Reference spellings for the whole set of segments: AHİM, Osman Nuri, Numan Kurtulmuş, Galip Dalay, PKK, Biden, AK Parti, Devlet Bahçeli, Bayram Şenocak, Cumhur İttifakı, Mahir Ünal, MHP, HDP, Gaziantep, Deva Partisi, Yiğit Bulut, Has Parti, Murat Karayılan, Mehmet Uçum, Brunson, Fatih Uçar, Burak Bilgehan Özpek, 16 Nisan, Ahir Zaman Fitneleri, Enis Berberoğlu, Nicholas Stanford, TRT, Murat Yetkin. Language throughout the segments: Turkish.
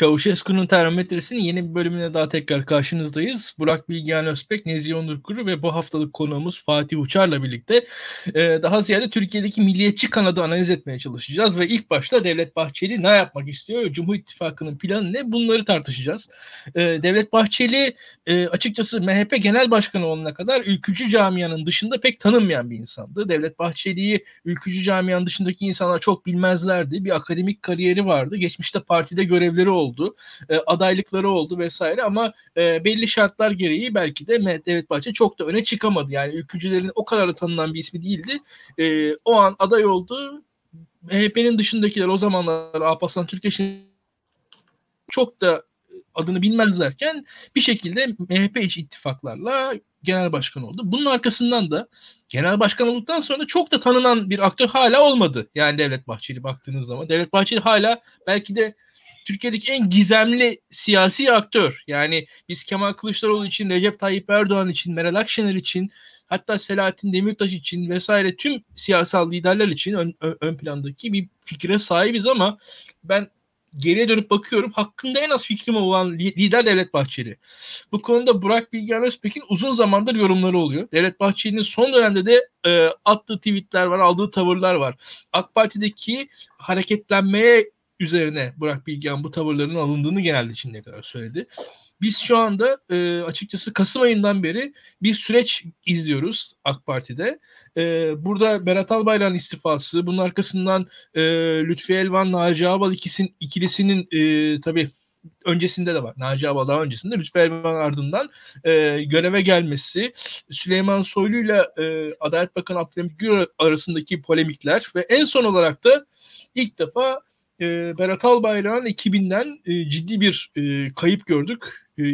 Çavuş Eskur'un Termometresi'nin yeni bir bölümüne daha tekrar karşınızdayız. Burak Bilgehan Özpek, Nezih Onur Kuru ve bu haftalık konuğumuz Fatih Uçar'la birlikte daha ziyade Türkiye'deki milliyetçi kanadı analiz etmeye çalışacağız. Ve ilk başta Devlet Bahçeli ne yapmak istiyor? Cumhur İttifakı'nın planı ne? Bunları tartışacağız. Devlet Bahçeli açıkçası MHP Genel Başkanı olana kadar ülkücü camianın dışında pek tanınmayan bir insandı. Devlet Bahçeli'yi ülkücü camianın dışındaki insanlar çok bilmezlerdi. Bir akademik kariyeri vardı. Geçmişte partide görevleri oldu, adaylıkları oldu vesaire ama belli şartlar gereği belki de Devlet Bahçeli çok da öne çıkamadı. Yani ülkücülerin o kadar tanınan bir ismi değildi. O an aday oldu. MHP'nin dışındakiler o zamanlar Alparslan Türkeş'in çok da adını bilmezlerken bir şekilde MHP içi ittifaklarla genel başkan oldu. Bunun arkasından da genel başkan olduktan sonra çok da tanınan bir aktör hala olmadı. Yani Devlet Bahçeli baktığınız zaman. Devlet Bahçeli hala belki de Türkiye'deki en gizemli siyasi aktör. Yani biz Kemal Kılıçdaroğlu için, Recep Tayyip Erdoğan için, Meral Akşener için, hatta Selahattin Demirtaş için vesaire tüm siyasal liderler için ön plandaki bir fikre sahibiz ama ben geriye dönüp bakıyorum, hakkında en az fikrim olan lider Devlet Bahçeli. Bu konuda Burak Bilgehan Özpek'in uzun zamandır yorumları oluyor. Devlet Bahçeli'nin son dönemde de attığı tweetler var, aldığı tavırlar var. AK Parti'deki hareketlenmeye üzerine Burak Bilgehan bu tavırların alındığını genelde şimdiye kadar söyledi. Biz şu anda açıkçası Kasım ayından beri bir süreç izliyoruz AK Parti'de. Burada Berat Albayrak'ın istifası, bunun arkasından Lütfi Elvan, Naci Ağbal ikilisinin tabii öncesinde de var. Naci Ağbal daha öncesinde, Lütfi Elvan ardından göreve gelmesi, Süleyman Soylu ile Adalet Bakanı Abdülhamit Gül arasındaki polemikler ve en son olarak da ilk defa Berat Albayrak'ın ekibinden ciddi bir kayıp gördük.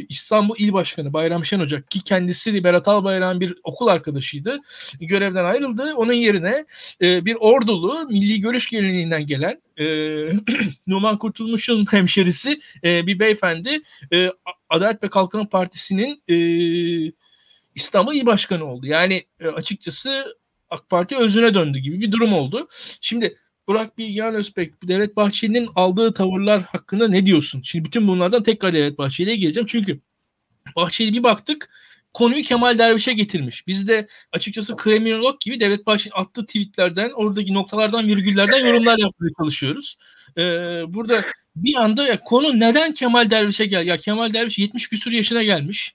İstanbul İl Başkanı Bayram Şenocak ki kendisi Berat Albayrak'ın bir okul arkadaşıydı. Görevden ayrıldı. Onun yerine bir ordulu milli görüş geleneğinden gelen Numan Kurtulmuş'un hemşerisi bir beyefendi Adalet ve Kalkınma Partisi'nin İstanbul İl Başkanı oldu. Yani açıkçası AK Parti özüne döndü gibi bir durum oldu. Şimdi Burak Bilgehan Özpek, Devlet Bahçeli'nin aldığı tavırlar hakkında ne diyorsun? Şimdi bütün bunlardan tekrar Devlet Bahçeli'ye geleceğim. Çünkü Bahçeli bir baktık konuyu Kemal Derviş'e getirmiş. Biz de açıkçası kriminolog gibi Devlet Bahçeli'nin attığı tweetlerden, oradaki noktalardan, virgüllerden yorumlar yapmaya çalışıyoruz. Burada bir anda ya, konu neden Kemal Derviş'e geldi? Ya Kemal Derviş 70 küsur yaşına gelmiş.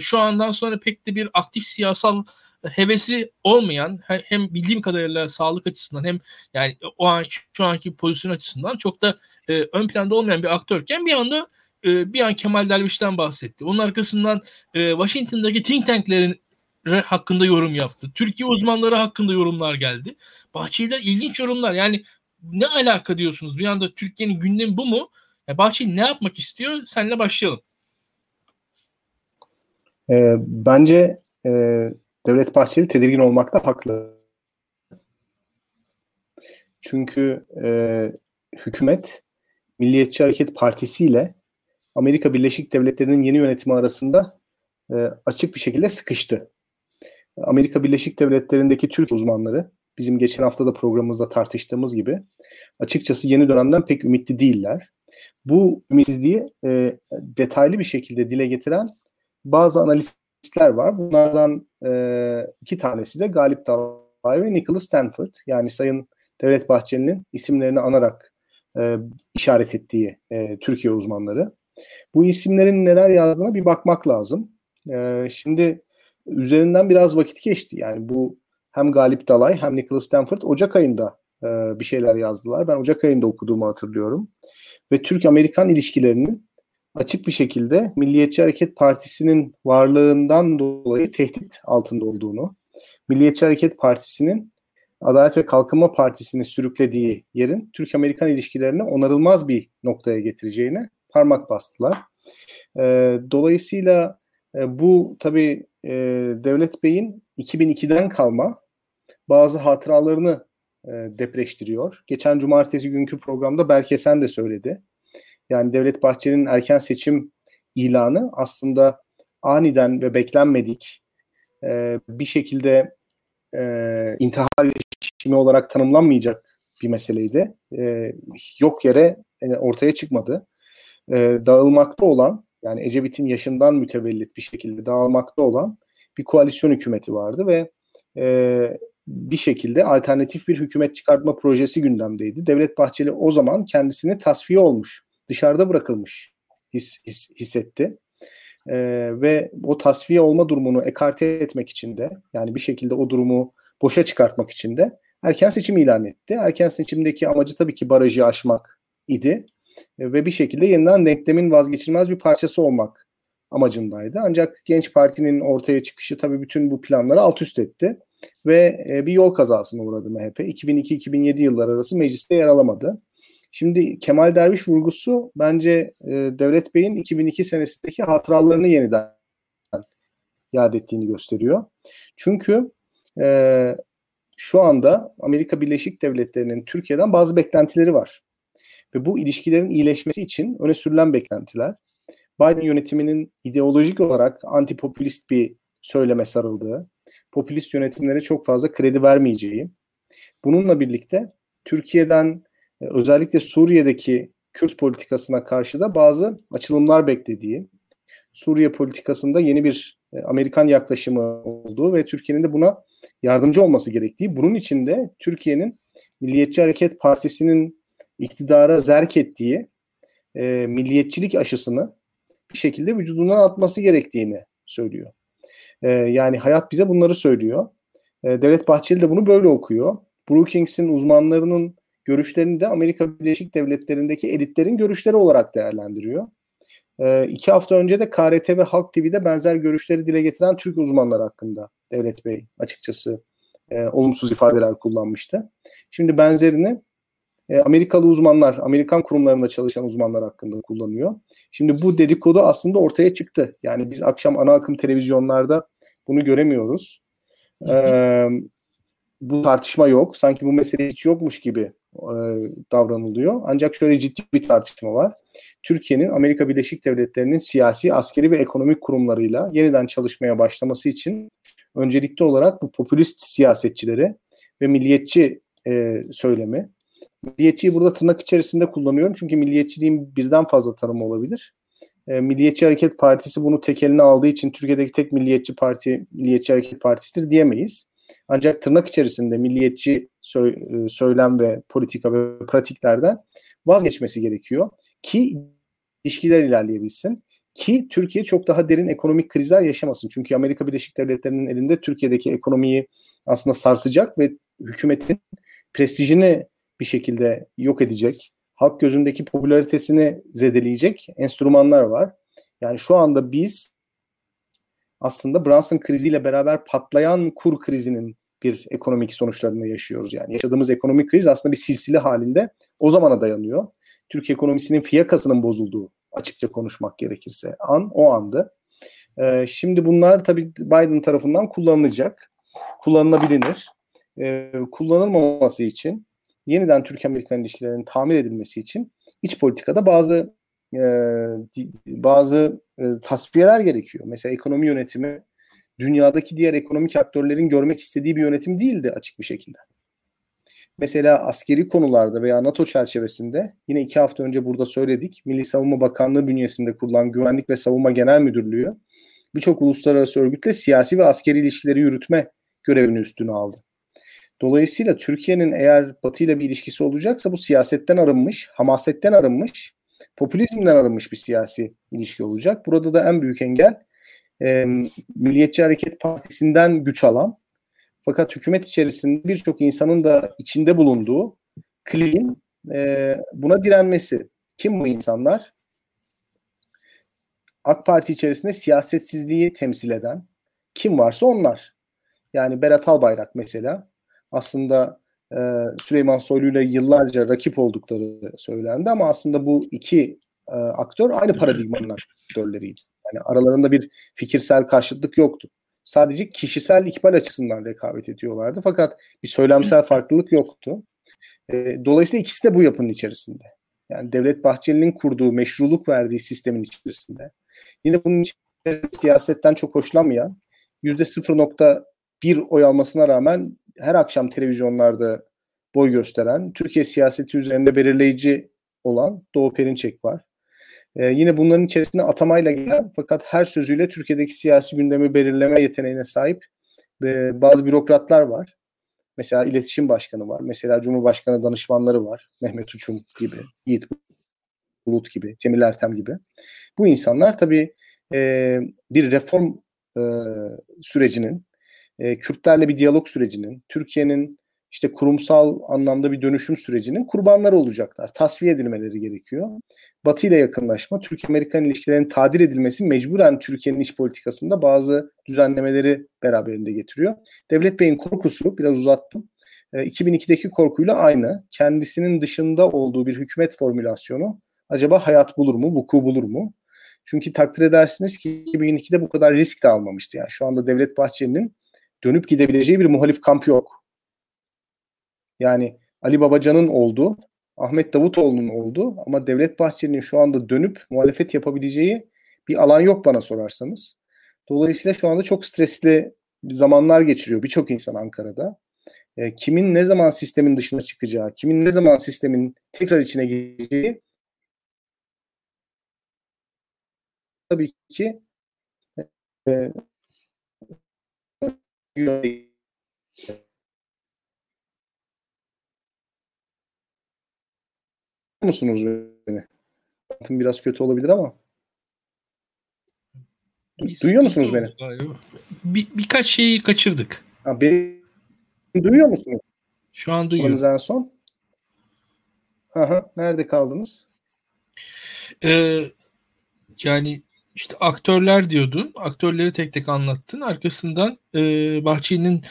Şu andan sonra pek de bir aktif siyasal hevesi olmayan, hem bildiğim kadarıyla sağlık açısından hem yani o an şu anki pozisyon açısından çok da ön planda olmayan bir aktörken bir an Kemal Derviş'ten bahsetti. Onun arkasından Washington'daki think tanklerin hakkında yorum yaptı. Türkiye uzmanları hakkında yorumlar geldi. Bahçeli'den ilginç yorumlar. Yani ne alaka diyorsunuz? Bir anda Türkiye'nin gündemi bu mu? Ya Bahçeli ne yapmak istiyor? Seninle başlayalım. Bence Devlet Bahçeli tedirgin olmakta haklı. Çünkü hükümet Milliyetçi Hareket Partisi ile Amerika Birleşik Devletleri'nin yeni yönetimi arasında açık bir şekilde sıkıştı. Amerika Birleşik Devletleri'ndeki Türk uzmanları bizim geçen hafta da programımızda tartıştığımız gibi açıkçası yeni dönemden pek ümitli değiller. Bu ümitsizliği detaylı bir şekilde dile getiren bazı analistler var. Bunlardan iki tanesi de Galip Dalay ve Nicholas Stanford. Yani Sayın Devlet Bahçeli'nin isimlerini anarak işaret ettiği Türkiye uzmanları. Bu isimlerin neler yazdığına bir bakmak lazım. Şimdi üzerinden biraz vakit geçti. Yani bu hem Galip Dalay hem Nicholas Stanford Ocak ayında bir şeyler yazdılar. Ben Ocak ayında okuduğumu hatırlıyorum. Ve Türk-Amerikan ilişkilerinin açık bir şekilde Milliyetçi Hareket Partisi'nin varlığından dolayı tehdit altında olduğunu, Milliyetçi Hareket Partisi'nin Adalet ve Kalkınma Partisi'ni sürüklediği yerin Türk-Amerikan ilişkilerini onarılmaz bir noktaya getireceğine parmak bastılar. Dolayısıyla bu tabii Devlet Bey'in 2002'den kalma bazı hatıralarını depreştiriyor. Geçen cumartesi günkü programda Berkesen de söyledi. Yani Devlet Bahçeli'nin erken seçim ilanı aslında aniden ve beklenmedik bir şekilde intihar girişimi olarak tanımlanmayacak bir meseleydi. Yok yere ortaya çıkmadı. dağılmakta olan, yani Ecevit'in yaşından mütevellit bir şekilde dağılmakta olan bir koalisyon hükümeti vardı ve bir şekilde alternatif bir hükümet çıkartma projesi gündemdeydi. Devlet Bahçeli o zaman kendisini tasfiye olmuş, dışarıda bırakılmış hissetti. Ve o tasfiye olma durumunu ekarte etmek için de, yani bir şekilde o durumu boşa çıkartmak için de erken seçim ilan etti. Erken seçimdeki amacı tabii ki barajı aşmak idi ve bir şekilde yeniden denklemin vazgeçilmez bir parçası olmak amacındaydı. Ancak Genç Parti'nin ortaya çıkışı tabii bütün bu planları alt üst etti ve bir yol kazasına uğradı MHP. 2002-2007 yılları arası mecliste yer alamadı. Şimdi Kemal Derviş vurgusu bence Devlet Bey'in 2002 senesindeki hatıralarını yeniden yad ettiğini gösteriyor. Çünkü şu anda Amerika Birleşik Devletleri'nin Türkiye'den bazı beklentileri var. Ve bu ilişkilerin iyileşmesi için öne sürülen beklentiler. Biden yönetiminin ideolojik olarak antipopülist bir söyleme sarıldığı, popülist yönetimlere çok fazla kredi vermeyeceği. Bununla birlikte Türkiye'den özellikle Suriye'deki Kürt politikasına karşı da bazı açılımlar beklediği, Suriye politikasında yeni bir Amerikan yaklaşımı olduğu ve Türkiye'nin de buna yardımcı olması gerektiği, bunun için de Türkiye'nin Milliyetçi Hareket Partisi'nin iktidara zerk ettiği milliyetçilik aşısını bir şekilde vücudundan atması gerektiğini söylüyor. Yani hayat bize bunları söylüyor. Devlet Bahçeli de bunu böyle okuyor. Brookings'in uzmanlarının görüşlerini de Amerika Birleşik Devletleri'ndeki elitlerin görüşleri olarak değerlendiriyor. 2 hafta önce de KRT ve Halk TV'de benzer görüşleri dile getiren Türk uzmanları hakkında Devlet Bey açıkçası olumsuz ifadeler kullanmıştı. Şimdi benzerini Amerikalı uzmanlar, Amerikan kurumlarında çalışan uzmanlar hakkında kullanıyor. Şimdi bu dedikodu aslında ortaya çıktı. Yani biz akşam ana akım televizyonlarda bunu göremiyoruz. Bu tartışma yok. Sanki bu mesele hiç yokmuş gibi davranılıyor. Ancak şöyle ciddi bir tartışma var. Türkiye'nin Amerika Birleşik Devletleri'nin siyasi, askeri ve ekonomik kurumlarıyla yeniden çalışmaya başlaması için öncelikli olarak bu popülist siyasetçileri ve milliyetçi söylemi. Milliyetçiyi burada tırnak içerisinde kullanıyorum çünkü milliyetçiliğin birden fazla tanımı olabilir. Milliyetçi Hareket Partisi bunu tek eline aldığı için Türkiye'deki tek milliyetçi parti Milliyetçi Hareket Partisi'dir diyemeyiz. Ancak tırnak içerisinde milliyetçi söylem ve politika ve pratiklerden vazgeçmesi gerekiyor ki ilişkiler ilerleyebilsin, ki Türkiye çok daha derin ekonomik krizler yaşamasın. Çünkü Amerika Birleşik Devletleri'nin elinde Türkiye'deki ekonomiyi aslında sarsacak ve hükümetin prestijini bir şekilde yok edecek, halk gözündeki popülaritesini zedeleyecek enstrümanlar var. Yani şu anda biz aslında Brunson kriziyle beraber patlayan kur krizinin bir ekonomik sonuçlarını yaşıyoruz. Yani yaşadığımız ekonomik kriz aslında bir silsile halinde o zamana dayanıyor. Türkiye ekonomisinin fiyakasının bozulduğu, açıkça konuşmak gerekirse o andı. Şimdi bunlar tabii Biden tarafından kullanılabilir. Kullanılmaması için, yeniden Türk-Amerikan ilişkilerinin tamir edilmesi için iç politikada bazı tasfiyeler gerekiyor. Mesela ekonomi yönetimi dünyadaki diğer ekonomik aktörlerin görmek istediği bir yönetim değildi açık bir şekilde. Mesela askeri konularda veya NATO çerçevesinde yine 2 hafta önce burada söyledik. Milli Savunma Bakanlığı bünyesinde kurulan Güvenlik ve Savunma Genel Müdürlüğü birçok uluslararası örgütle siyasi ve askeri ilişkileri yürütme görevini üstüne aldı. Dolayısıyla Türkiye'nin eğer Batı ile bir ilişkisi olacaksa bu siyasetten arınmış, hamasetten arınmış, popülizmden arınmış bir siyasi ilişki olacak. Burada da en büyük engel Milliyetçi Hareket Partisi'nden güç alan fakat hükümet içerisinde birçok insanın da içinde bulunduğu kliğin buna direnmesi. Kim bu insanlar? AK Parti içerisinde siyasetsizliği temsil eden kim varsa onlar. Yani Berat Albayrak mesela. Aslında Süleyman Soylu'yla yıllarca rakip oldukları söylendi ama aslında bu iki aktör aynı paradigmanın aktörleriydi. Yani aralarında bir fikirsel karşıtlık yoktu. Sadece kişisel ikbal açısından rekabet ediyorlardı fakat bir söylemsel farklılık yoktu. Dolayısıyla ikisi de bu yapının içerisinde. Yani Devlet Bahçeli'nin kurduğu, meşruluk verdiği sistemin içerisinde. Yine bunun içerisinde siyasetten çok hoşlanmayan, %0.1 oy almasına rağmen her akşam televizyonlarda boy gösteren, Türkiye siyaseti üzerinde belirleyici olan Doğu Perinçek var. Yine bunların içerisinde atamayla gelen fakat her sözüyle Türkiye'deki siyasi gündemi belirleme yeteneğine sahip bazı bürokratlar var. Mesela iletişim başkanı var. Mesela Cumhurbaşkanı danışmanları var. Mehmet Uçum gibi, Yiğit Bulut gibi, Cemil Ertem gibi. Bu insanlar tabii bir reform sürecinin, Kürtlerle bir diyalog sürecinin, Türkiye'nin işte kurumsal anlamda bir dönüşüm sürecinin kurbanları olacaklar. Tasfiye edilmeleri gerekiyor. Batı ile yakınlaşma, Türk-Amerikan ilişkilerinin tadil edilmesi mecburen Türkiye'nin iç politikasında bazı düzenlemeleri beraberinde getiriyor. Devlet Bey'in korkusu, biraz uzattım, 2002'deki korkuyla aynı. Kendisinin dışında olduğu bir hükümet formülasyonu acaba hayat bulur mu, vuku bulur mu? Çünkü takdir edersiniz ki 2002'de bu kadar risk de almamıştı. Yani şu anda Devlet Bahçeli'nin dönüp gidebileceği bir muhalif kamp yok. Yani Ali Babacan'ın oldu, Ahmet Davutoğlu'nun oldu ama Devlet Bahçeli'nin şu anda dönüp muhalefet yapabileceği bir alan yok bana sorarsanız. Dolayısıyla şu anda çok stresli zamanlar geçiriyor birçok insan Ankara'da. Kimin ne zaman sistemin dışına çıkacağı, kimin ne zaman sistemin tekrar içine gireceği tabii ki musunuz beni? Biraz kötü olabilir ama. Duyuyor musunuz beni? Birkaç şeyi kaçırdık. Beni duyuyor musunuz? Şu an duyuyoruz. En son. Aha, nerede kaldınız? Yani işte aktörler diyordun. Aktörleri tek tek anlattın. Arkasından Bahçeli'nin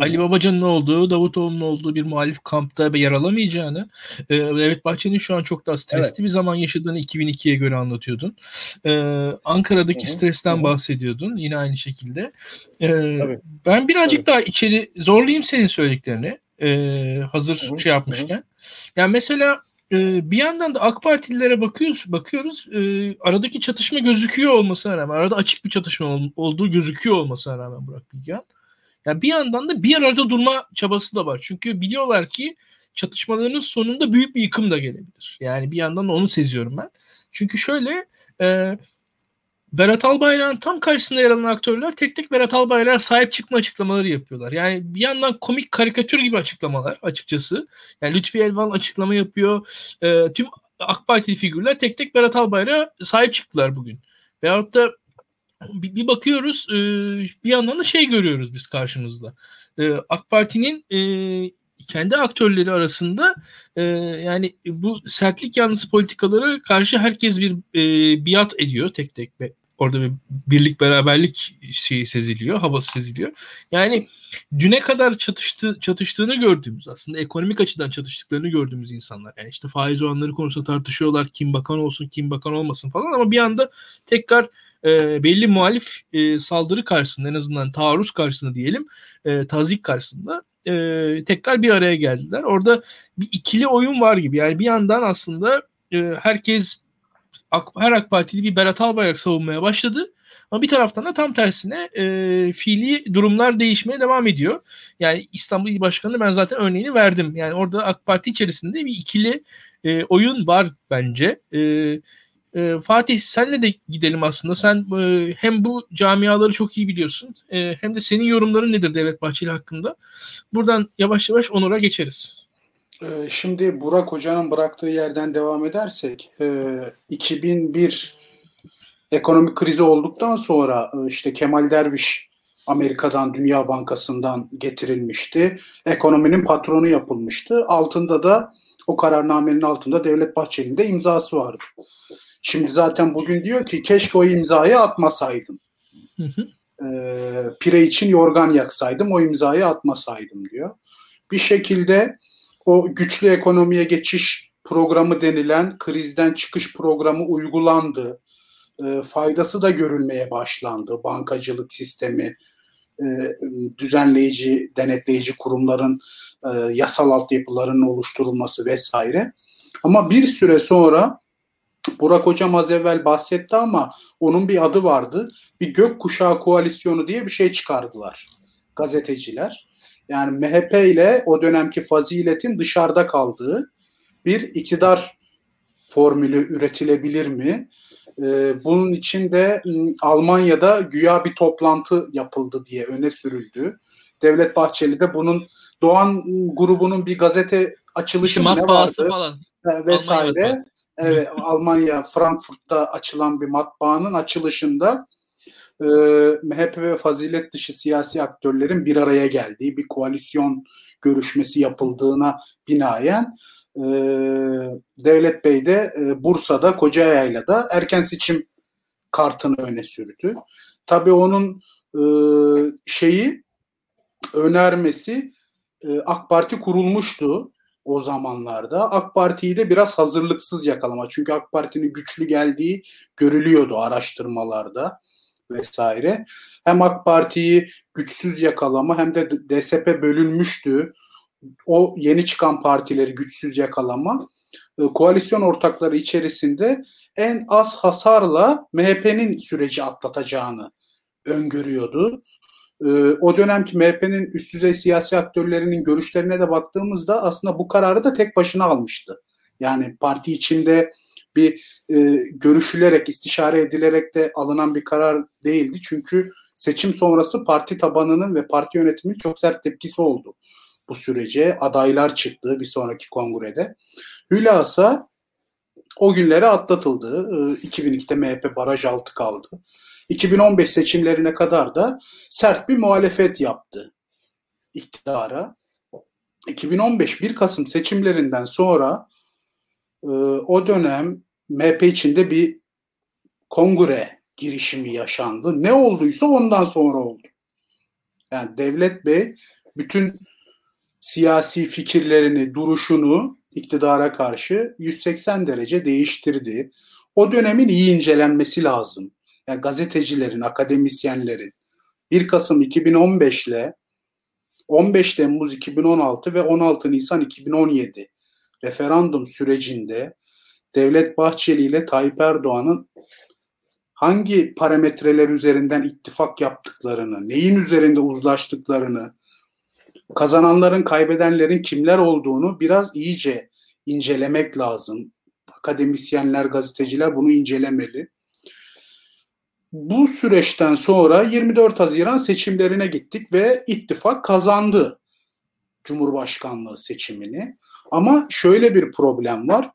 Ali Babacan'ın olduğu, Davutoğlu'nun olduğu bir muhalif kampta yer alamayacağını, evet Bahçeli'nin şu an çok daha stresli bir zaman yaşadığını 2002'ye göre anlatıyordun. Ankara'daki stresten bahsediyordun yine aynı şekilde. Ben birazcık daha içeri zorlayayım senin söylediklerini hazır şey yapmışken. Yani mesela bir yandan da AK Partililere bakıyoruz. Aradaki çatışma gözüküyor olmasına rağmen, arada açık bir çatışma olduğu gözüküyor olmasına rağmen Burak Bilgehan. Yani bir yandan da bir arada durma çabası da var. Çünkü biliyorlar ki çatışmalarının sonunda büyük bir yıkım da gelebilir. Yani bir yandan onu seziyorum ben. Çünkü şöyle Berat Albayrak'ın tam karşısında yer alan aktörler tek tek Berat Albayrak'a sahip çıkma açıklamaları yapıyorlar. Yani bir yandan komik karikatür gibi açıklamalar açıkçası. Yani Lütfi Elvan açıklama yapıyor. Tüm AK Partili figürler tek tek Berat Albayrak'a sahip çıktılar bugün. Veyahut da bir bakıyoruz bir yandan da şey görüyoruz biz karşımızda. AK Parti'nin kendi aktörleri arasında yani bu sertlik yanlısı politikalara karşı herkes bir biat ediyor tek tek. Orada bir birlik beraberlik şeyi seziliyor, havası seziliyor. Yani düne kadar çatıştığını gördüğümüz, aslında ekonomik açıdan çatıştıklarını gördüğümüz insanlar. Yani işte faiz oranları konusunda tartışıyorlar, kim bakan olsun, kim bakan olmasın falan, ama bir anda tekrar belli muhalif saldırı karşısında, en azından taarruz karşısında diyelim, tazik karşısında tekrar bir araya geldiler. Orada bir ikili oyun var gibi. Yani bir yandan aslında herkes, her AK Partili bir Berat Albayrak savunmaya başladı. Ama bir taraftan da tam tersine fiili durumlar değişmeye devam ediyor. Yani İstanbul İl Başkanı'nı ben zaten örneğini verdim. Yani orada AK Parti içerisinde bir ikili oyun var bence. Fatih, senle de gidelim aslında. Sen hem bu camiaları çok iyi biliyorsun, hem de senin yorumların nedir Devlet Bahçeli hakkında? Buradan yavaş yavaş Onur'a geçeriz. Şimdi Burak Hoca'nın bıraktığı yerden devam edersek, 2001 ekonomik krizi olduktan sonra işte Kemal Derviş Amerika'dan, Dünya Bankası'ndan getirilmişti. Ekonominin patronu yapılmıştı. Altında da, o kararnamenin altında Devlet Bahçeli'nin de imzası vardı. Şimdi zaten bugün diyor ki keşke o imzayı atmasaydım. Pire için yorgan yaksaydım, o imzayı atmasaydım diyor. Bir şekilde o güçlü ekonomiye geçiş programı denilen krizden çıkış programı uygulandı. Faydası da görülmeye başlandı. Bankacılık sistemi, düzenleyici, denetleyici kurumların, yasal altyapılarının oluşturulması vesaire. Ama bir süre sonra, Burak Hocam az evvel bahsetti ama onun bir adı vardı. Bir gökkuşağı koalisyonu diye bir şey çıkardılar gazeteciler. Yani MHP ile o dönemki faziletin dışarıda kaldığı bir iktidar formülü üretilebilir mi? Bunun için de Almanya'da güya bir toplantı yapıldı diye öne sürüldü. Devlet Bahçeli de bunun Doğan grubunun bir gazete açılışı ne vardı falan. Vesaire. Almanya'da. Evet, Almanya Frankfurt'ta açılan bir matbaanın açılışında MHP ve fazilet dışı siyasi aktörlerin bir araya geldiği bir koalisyon görüşmesi yapıldığına binaen Devlet Bey de Bursa'da Kocayayla da erken seçim kartını öne sürdü. Tabii onun önermesi AK Parti kurulmuştu o zamanlarda. AK Parti'yi de biraz hazırlıksız yakalama. Çünkü AK Parti'nin güçlü geldiği görülüyordu araştırmalarda vesaire. Hem AK Parti'yi güçsüz yakalama hem de DSP bölünmüştü. O yeni çıkan partileri güçsüz yakalama. Koalisyon ortakları içerisinde en az hasarla MHP'nin süreci atlatacağını öngörüyordu. O dönemki MHP'nin üst düzey siyasi aktörlerinin görüşlerine de baktığımızda aslında bu kararı da tek başına almıştı. Yani parti içinde bir görüşülerek, istişare edilerek de alınan bir karar değildi. Çünkü seçim sonrası parti tabanının ve parti yönetiminin çok sert tepkisi oldu bu sürece. Adaylar çıktı bir sonraki kongrede. Hülasa o günlere atlatıldı. 2002'de MHP baraj altı kaldı. 2015 seçimlerine kadar da sert bir muhalefet yaptı iktidara. 2015 1 Kasım seçimlerinden sonra o dönem MHP içinde bir kongre girişimi yaşandı. Ne olduysa ondan sonra oldu. Yani Devlet Bey bütün siyasi fikirlerini, duruşunu iktidara karşı 180 derece değiştirdi. O dönemin iyi incelenmesi lazım. Yani gazetecilerin, akademisyenlerin 1 Kasım 2015 ile 15 Temmuz 2016 ve 16 Nisan 2017 referandum sürecinde Devlet Bahçeli ile Tayyip Erdoğan'ın hangi parametreler üzerinden ittifak yaptıklarını, neyin üzerinde uzlaştıklarını, kazananların, kaybedenlerin kimler olduğunu biraz iyice incelemek lazım. Akademisyenler, gazeteciler bunu incelemeli. Bu süreçten sonra 24 Haziran seçimlerine gittik ve ittifak kazandı Cumhurbaşkanlığı seçimini. Ama şöyle bir problem var.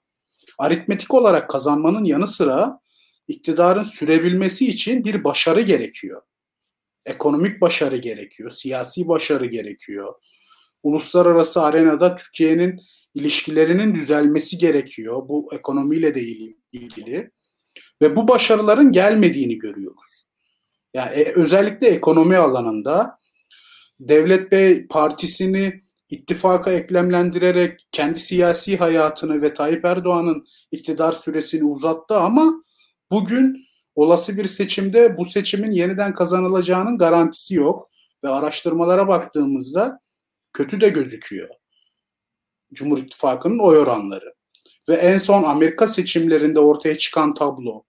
Aritmetik olarak kazanmanın yanı sıra iktidarın sürebilmesi için bir başarı gerekiyor. Ekonomik başarı gerekiyor, siyasi başarı gerekiyor. Uluslararası arenada Türkiye'nin ilişkilerinin düzelmesi gerekiyor. Bu ekonomiyle de ilgili. Ve bu başarıların gelmediğini görüyoruz. Yani özellikle ekonomi alanında Devlet Bey partisini ittifaka eklemlendirerek kendi siyasi hayatını ve Tayyip Erdoğan'ın iktidar süresini uzattı ama bugün olası bir seçimde bu seçimin yeniden kazanılacağının garantisi yok. Ve araştırmalara baktığımızda kötü de gözüküyor Cumhur İttifakı'nın oy oranları. Ve en son Amerika seçimlerinde ortaya çıkan tablo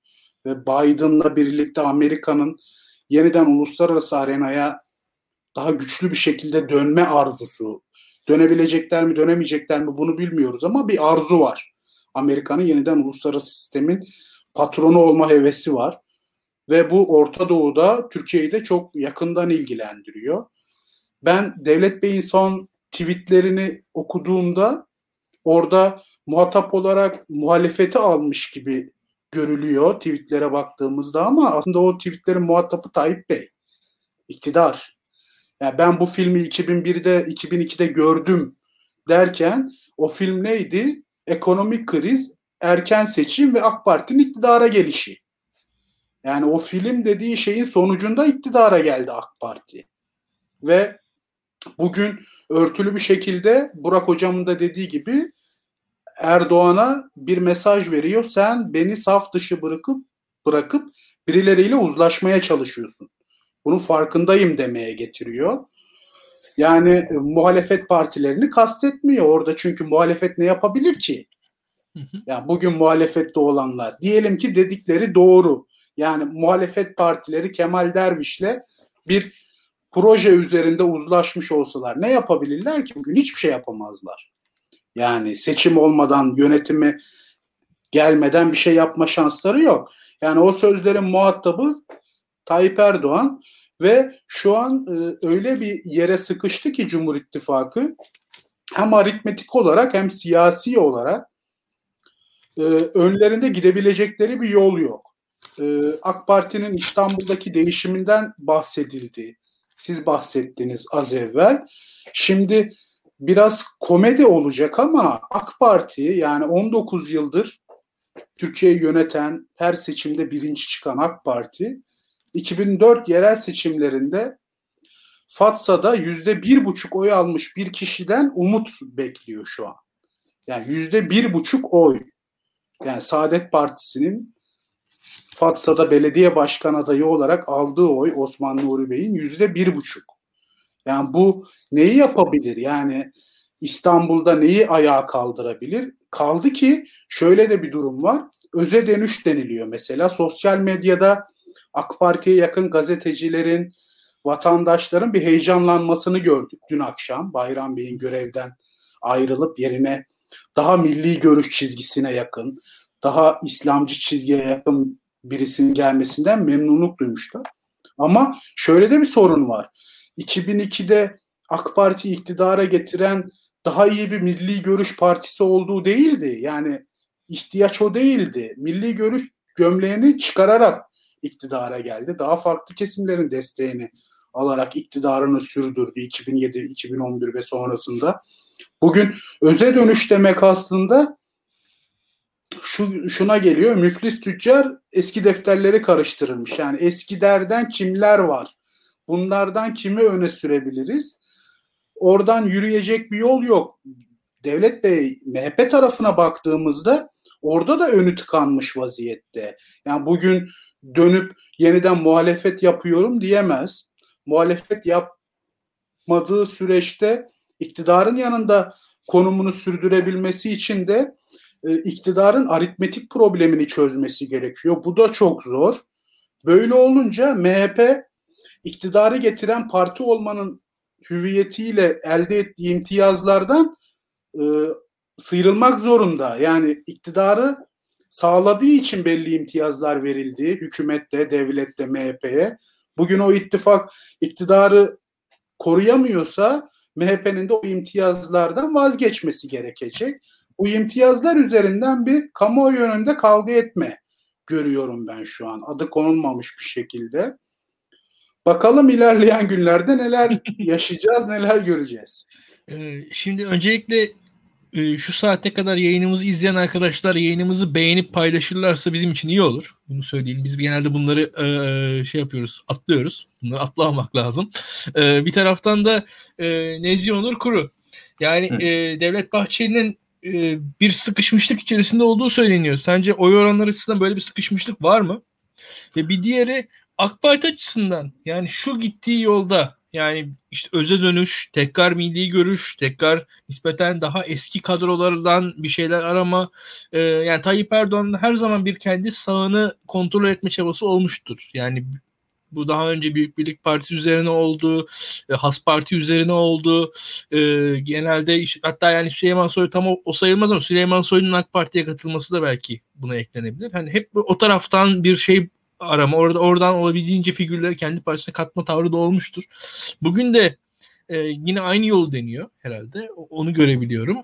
ve Biden'la birlikte Amerika'nın yeniden uluslararası arenaya daha güçlü bir şekilde dönme arzusu. Dönebilecekler mi, dönemeyecekler mi bunu bilmiyoruz ama bir arzu var. Amerika'nın yeniden uluslararası sistemin patronu olma hevesi var. Ve bu Orta Doğu'da Türkiye'yi de çok yakından ilgilendiriyor. Ben Devlet Bey'in son tweetlerini okuduğumda orada muhatap olarak muhalefeti almış gibi görülüyor tweetlere baktığımızda ama aslında o tweetlerin muhatabı Tayyip Bey, iktidar. Yani ben bu filmi 2001'de, 2002'de gördüm derken o film neydi? Ekonomik kriz, erken seçim ve AK Parti'nin iktidara gelişi. Yani o film dediği şeyin sonucunda iktidara geldi AK Parti. Ve bugün örtülü bir şekilde Burak Hocam'ın da dediği gibi Erdoğan'a bir mesaj veriyor. Sen beni saf dışı bırakıp birileriyle uzlaşmaya çalışıyorsun. Bunun farkındayım demeye getiriyor. Yani muhalefet partilerini kastetmiyor orada. Çünkü muhalefet ne yapabilir ki? Yani bugün muhalefette olanlar. Diyelim ki dedikleri doğru. Yani muhalefet partileri Kemal Derviş'le bir proje üzerinde uzlaşmış olsalar ne yapabilirler ki? Bugün hiçbir şey yapamazlar. Yani seçim olmadan yönetimi gelmeden bir şey yapma şansları yok. Yani o sözlerin muhatabı Tayyip Erdoğan ve şu an öyle bir yere sıkıştı ki Cumhur İttifakı hem aritmetik olarak hem siyasi olarak önlerinde gidebilecekleri bir yol yok. AK Parti'nin İstanbul'daki değişiminden bahsedildi. Siz bahsettiniz az evvel. Şimdi biraz komedi olacak ama AK Parti, yani 19 yıldır Türkiye'yi yöneten, her seçimde birinci çıkan AK Parti 2004 yerel seçimlerinde Fatsa'da %1,5 oy almış bir kişiden umut bekliyor şu an. Yani %1,5 oy. Yani Saadet Partisi'nin Fatsa'da belediye başkan adayı olarak aldığı oy Osman Nuri Bey'in %1,5. Yani bu neyi yapabilir? Yani İstanbul'da neyi ayağa kaldırabilir? Kaldı ki şöyle de bir durum var. Öze dönüş deniliyor mesela. Sosyal medyada AK Parti'ye yakın gazetecilerin, vatandaşların bir heyecanlanmasını gördük dün akşam. Bayram Bey'in görevden ayrılıp yerine daha milli görüş çizgisine yakın, daha İslamcı çizgiye yakın birisinin gelmesinden memnunluk duymuşlar. Ama şöyle de bir sorun var. 2002'de AK Parti iktidara getiren daha iyi bir milli görüş partisi olduğu değildi. Yani ihtiyaç o değildi. Milli görüş gömleğini çıkararak iktidara geldi. Daha farklı kesimlerin desteğini alarak iktidarını sürdürdü 2007, 2011 ve sonrasında. Bugün öze dönüş demek aslında şuna geliyor. Müflis tüccar eski defterleri karıştırılmış. Yani eski derden kimler var? Bunlardan kimi öne sürebiliriz? Oradan yürüyecek bir yol yok. Devlet Bey, MHP tarafına baktığımızda orada da önü tıkanmış vaziyette. Yani bugün dönüp yeniden muhalefet yapıyorum diyemez. Muhalefet yapmadığı süreçte iktidarın yanında konumunu sürdürebilmesi için de iktidarın aritmetik problemini çözmesi gerekiyor. Bu da çok zor. Böyle olunca MHP iktidarı getiren parti olmanın hüviyetiyle elde ettiği imtiyazlardan sıyrılmak zorunda. Yani iktidarı sağladığı için belli imtiyazlar verildi. Hükümette, devlette, MHP'ye. Bugün o ittifak iktidarı koruyamıyorsa MHP'nin de o imtiyazlardan vazgeçmesi gerekecek. Bu imtiyazlar üzerinden bir kamuoyu önünde kavga etme görüyorum ben şu an. Adı konulmamış bir şekilde. Bakalım ilerleyen günlerde neler yaşayacağız, neler göreceğiz. Şimdi öncelikle şu saate kadar yayınımızı izleyen arkadaşlar yayınımızı beğenip paylaşırlarsa bizim için iyi olur. Bunu söyleyelim. Biz genelde bunları yapıyoruz, atlıyoruz. Bunları atlamak lazım. Bir taraftan da Nezih Onur Kuru. Yani Devlet Bahçeli'nin bir sıkışmışlık içerisinde olduğu söyleniyor. Sence oy oranları açısından böyle bir sıkışmışlık var mı? Ve bir diğeri AK Parti açısından, yani şu gittiği yolda, yani işte öze dönüş, tekrar milli görüş, tekrar nispeten daha eski kadrolardan bir şeyler arama. Yani Tayyip Erdoğan'ın her zaman bir kendi sağını kontrol etme çabası olmuştur. Yani bu daha önce Büyük Birlik Partisi üzerine oldu, Has Parti üzerine oldu. Genelde hatta yani Süleyman Soylu tam o sayılmaz ama Süleyman Soylu'nun AK Parti'ye katılması da belki buna eklenebilir. Hani hep o taraftan bir şey arama, oradan olabildiğince figürleri kendi parçasına katma tavrı da olmuştur. Bugün de yine aynı yolu deniyor herhalde. Onu görebiliyorum.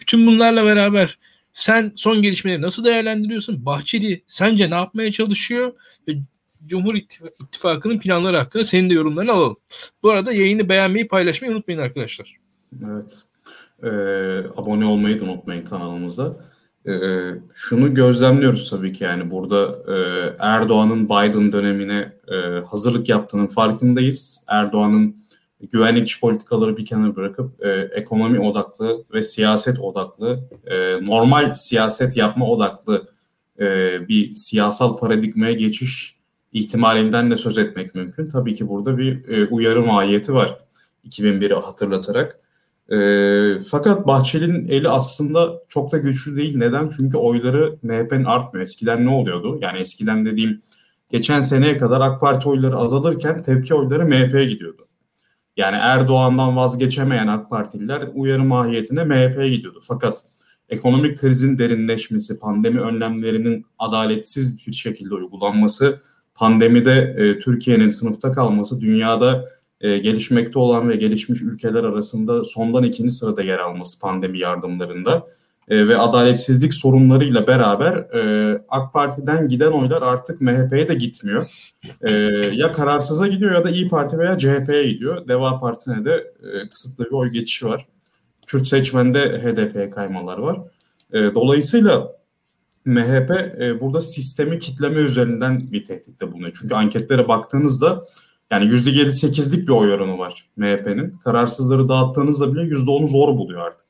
Bütün bunlarla beraber sen son gelişmeleri nasıl değerlendiriyorsun? Bahçeli sence ne yapmaya çalışıyor? Cumhur İttifakı'nın planları hakkında senin de yorumlarını alalım. Bu arada yayını beğenmeyi, paylaşmayı unutmayın arkadaşlar. Evet. Abone olmayı da unutmayın kanalımıza. Şunu gözlemliyoruz tabii ki, yani burada Erdoğan'ın Biden dönemine hazırlık yaptığının farkındayız. Erdoğan'ın güvenlikçi politikaları bir kenara bırakıp ekonomi odaklı ve siyaset odaklı, normal siyaset yapma odaklı bir siyasal paradigmaya geçiş ihtimalinden de söz etmek mümkün. Tabii ki burada bir uyarı mahiyeti var 2001'i hatırlatarak. Fakat Bahçeli'nin eli aslında çok da güçlü değil. Neden? Çünkü oyları MHP'nin artmıyor. Eskiden ne oluyordu? Yani eskiden dediğim geçen seneye kadar AK Parti oyları azalırken tepki oyları MHP'ye gidiyordu. Yani Erdoğan'dan vazgeçemeyen AK Partililer uyarı mahiyetinde MHP'ye gidiyordu. Fakat ekonomik krizin derinleşmesi, pandemi önlemlerinin adaletsiz bir şekilde uygulanması, pandemide Türkiye'nin sınıfta kalması, dünyada gelişmekte olan ve gelişmiş ülkeler arasında sondan ikinci sırada yer alması pandemi yardımlarında ve adaletsizlik sorunlarıyla beraber AK Parti'den giden oylar artık MHP'ye de gitmiyor. Ya kararsıza gidiyor ya da İYİ Parti veya CHP'ye gidiyor. Deva Partisi'ne de kısıtlı bir oy geçişi var. Kürt seçmende HDP'ye kaymalar var. Dolayısıyla MHP burada sistemi kitleme üzerinden bir tehditte bulunuyor. Çünkü anketlere baktığınızda yani %7-8'lik bir oy oranı var MHP'nin. Kararsızları dağıttığınızda bile %10'u zor buluyor artık.